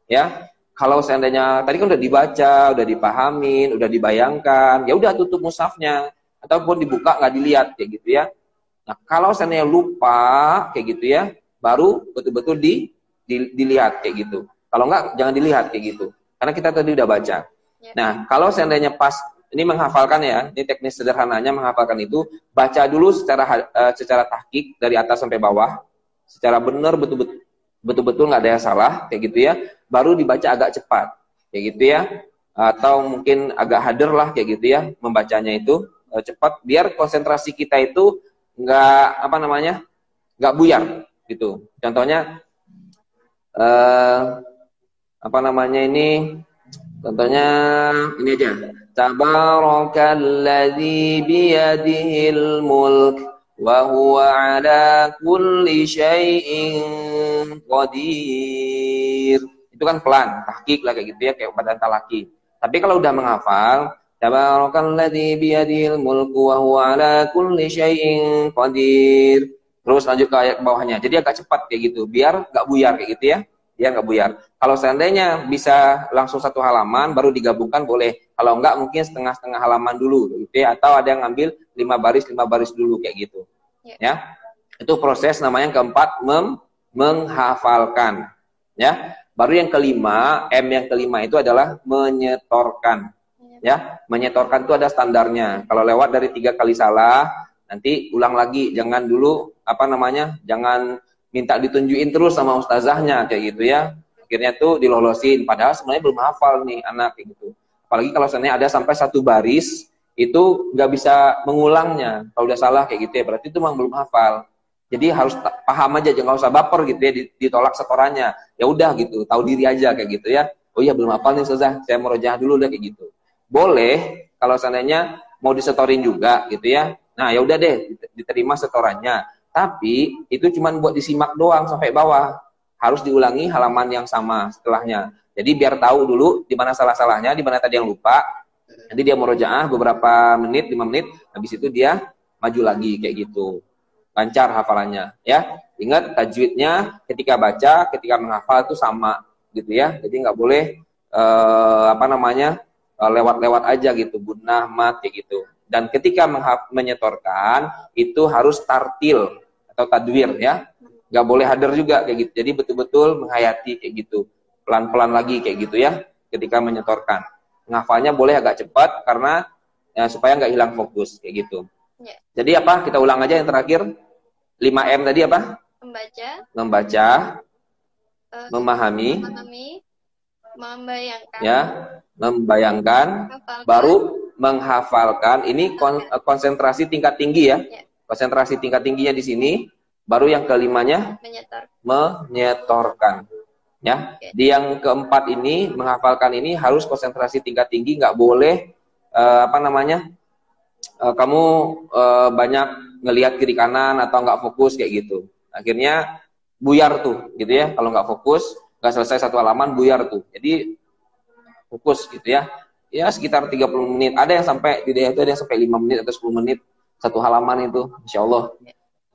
ya. Kalau seandainya tadi kan udah dibaca, udah dipahamin, udah dibayangkan, ya udah tutup mushafnya ataupun dibuka nggak dilihat kayak gitu ya. Nah kalau seandainya lupa kayak gitu ya, baru betul-betul di, di, dilihat kayak gitu. Kalau nggak jangan dilihat kayak gitu, karena kita tadi udah baca. Ya. Nah kalau seandainya pas ini menghafalkan ya, ini teknis sederhananya menghafalkan itu baca dulu secara uh, secara tahqiq dari atas sampai bawah, secara benar betul-betul. Betul-betul nggak ada yang salah, kayak gitu ya. Baru dibaca agak cepat, kayak gitu ya. Atau mungkin agak hadir lah, kayak gitu ya. Membacanya itu e, cepat, biar konsentrasi kita itu nggak apa namanya, nggak buyar, gitu. Contohnya, e, apa namanya ini? Contohnya ini aja. Tabarakalladzi biyadihil mulk. Wa huwa ala kulli syai'in qadir. Itu kan pelan, tahqiq lah kayak gitu ya, kayak badan talaki. Tapi kalau udah menghafal, tabarakalladzi biyadil mulku wa huwa ala kulli syai'in qadir. Terus lanjut ke ayat bawahnya. Jadi agak cepat kayak gitu, biar nggak buyar kayak gitu ya. Biar nggak buyar. Kalau seandainya bisa langsung satu halaman baru digabungkan boleh. Kalau enggak mungkin setengah-setengah halaman dulu gitu ya, atau ada yang ngambil lima baris lima baris dulu kayak gitu. Ya. Ya. Itu proses namanya yang keempat mem menghafalkan. Ya. Baru yang kelima, M yang kelima itu adalah menyetorkan. Ya, menyetorkan itu ada standarnya. Kalau lewat dari tiga kali salah, Nanti ulang lagi, jangan dulu apa namanya, jangan minta ditunjukin terus sama ustazahnya kayak gitu ya. Akhirnya tuh dilolosin, padahal sebenarnya belum hafal nih anak kayak gitu. Apalagi kalau seandainya ada sampai satu baris itu nggak bisa mengulangnya, kalau udah salah kayak gitu ya, berarti itu memang belum hafal. Jadi harus paham aja, jangan usah baper gitu ya, ditolak setorannya. Ya udah gitu, tahu diri aja kayak gitu ya. Oh iya belum hafal nih ustazah, saya merojah dulu udah kayak gitu. Boleh kalau seandainya mau disetorin juga gitu ya. Nah ya udah deh, diterima setorannya. Tapi itu cuma buat disimak doang sampai bawah. Harus diulangi halaman yang sama setelahnya. Jadi biar tahu dulu di mana salah-salahnya, di mana tadi yang lupa. Nanti dia murojaah beberapa menit, lima menit, habis itu dia maju lagi kayak gitu. Lancar hafalannya ya. Ingat tajwidnya ketika baca, ketika menghafal itu sama gitu ya. Jadi nggak boleh eh, apa namanya lewat-lewat aja gitu, gunnah mat kayak gitu. Dan ketika menyetorkan itu harus tartil atau tadwir ya, nggak boleh hadir juga kayak gitu. Jadi betul-betul menghayati kayak gitu, pelan-pelan lagi kayak gitu ya. Ketika menyetorkan, ngafalnya boleh agak cepat karena ya, supaya nggak hilang fokus kayak gitu. Ya. Jadi apa? Kita ulang aja yang terakhir. lima M tadi apa? Membaca, membaca, uh, memahami, memahami, membayangkan, ya, membayangkan, hafalkan. Baru menghafalkan. Ini kon konsentrasi tingkat tinggi ya. Ya. Konsentrasi tingkat tingginya di sini. Baru yang kelimanya menyetor, menyetorkan. Ya. Okay. Di yang keempat ini menghafalkan ini harus konsentrasi tingkat tinggi, nggak boleh uh, apa namanya? Uh, kamu uh, banyak ngelihat kiri kanan atau nggak fokus kayak gitu. Akhirnya buyar tuh gitu ya. Kalau nggak fokus, nggak selesai satu halaman buyar tuh. Jadi fokus gitu ya. Ya sekitar tiga puluh menit. Ada yang sampai tidak itu ada yang sampai lima menit atau sepuluh menit satu halaman itu. Insya Allah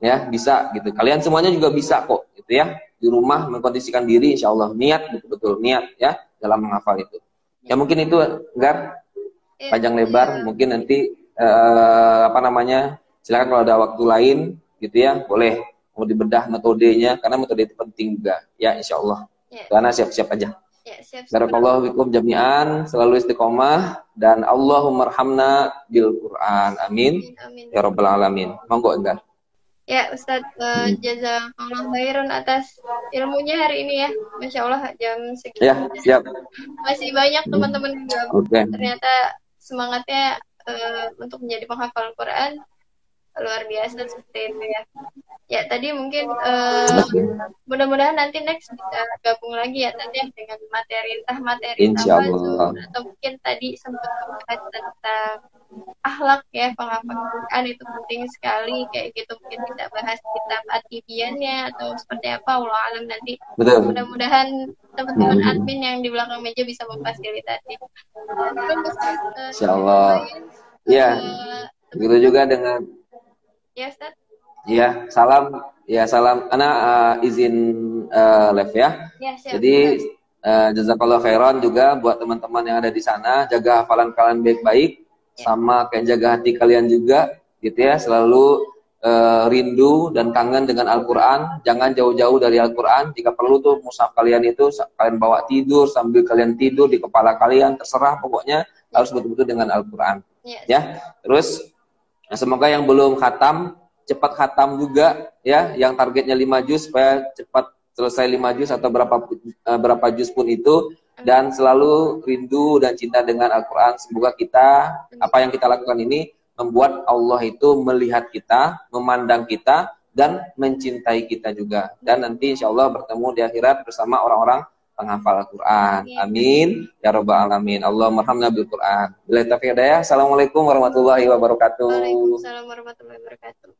ya bisa gitu. Kalian semuanya juga bisa kok gitu ya. Di rumah mengkondisikan diri insya Allah, niat betul-betul niat ya dalam menghafal itu. Ya mungkin itu Gar panjang lebar, mungkin nanti eh, apa namanya silakan kalau ada waktu lain gitu ya boleh mau dibedah metodenya karena metode itu penting juga ya insya Allah. Karena siap-siap aja. Barakallahu fikum jami'an, selalu istiqomah dan Allahummarhamna bil Qur'an. Amin. Amin. Ya Rabbal Alamin. Monggo enggak. Ya Ustaz, uh, jazakallah khairan atas ilmunya hari ini ya. Masya Allah jam segini. Ya, siap. Masih banyak teman-teman juga. Okay. Ternyata semangatnya uh, untuk menjadi penghafal Qur'an luar biasa seperti itu ya. Ya tadi mungkin uh, mudah-mudahan nanti next kita gabung lagi ya tadi dengan materi entah materi apa atau mungkin tadi sempat membahas tentang akhlak ya, penghafalan Quran itu penting sekali kayak gitu, mungkin kita bahas kitab atibiannya atau seperti apa wallahu alam nanti. Mudah-mudahan teman-teman hmm. admin yang di belakang meja bisa memfasilitasi. Uh, Insyaallah. Ya. Uh, Begitu juga dengan ya Ustaz. Ya, salam. Ya, salam. Ana uh, izin uh, live ya. Ya siap. Jadi, uh, jazakallah khairan juga buat teman-teman yang ada di sana. Jaga hafalan kalian baik-baik. Ya. Sama kayak jaga hati kalian juga. Gitu ya, selalu uh, rindu dan kangen dengan Al-Quran. Jangan jauh-jauh dari Al-Quran. Jika perlu tuh, mushaf kalian itu, kalian bawa tidur, sambil kalian tidur di kepala kalian. Terserah pokoknya, ya. Harus betul-betul dengan Al-Quran. Ya. Ya. Terus, nah, semoga yang belum khatam, cepat khatam juga ya, yang targetnya lima juz supaya cepat selesai lima juz atau berapa berapa juz pun itu, dan selalu rindu dan cinta dengan Al-Qur'an. Semoga kita apa yang kita lakukan ini membuat Allah itu melihat kita, memandang kita dan mencintai kita juga. Dan nanti insyaallah bertemu di akhirat bersama orang-orang penghafal Al-Qur'an. Amin ya rabbal alamin. Allahumma bil Qur'an. Billahi taufiq hidayah. Assalamualaikum warahmatullahi wabarakatuh. Waalaikumsalam warahmatullahi wabarakatuh.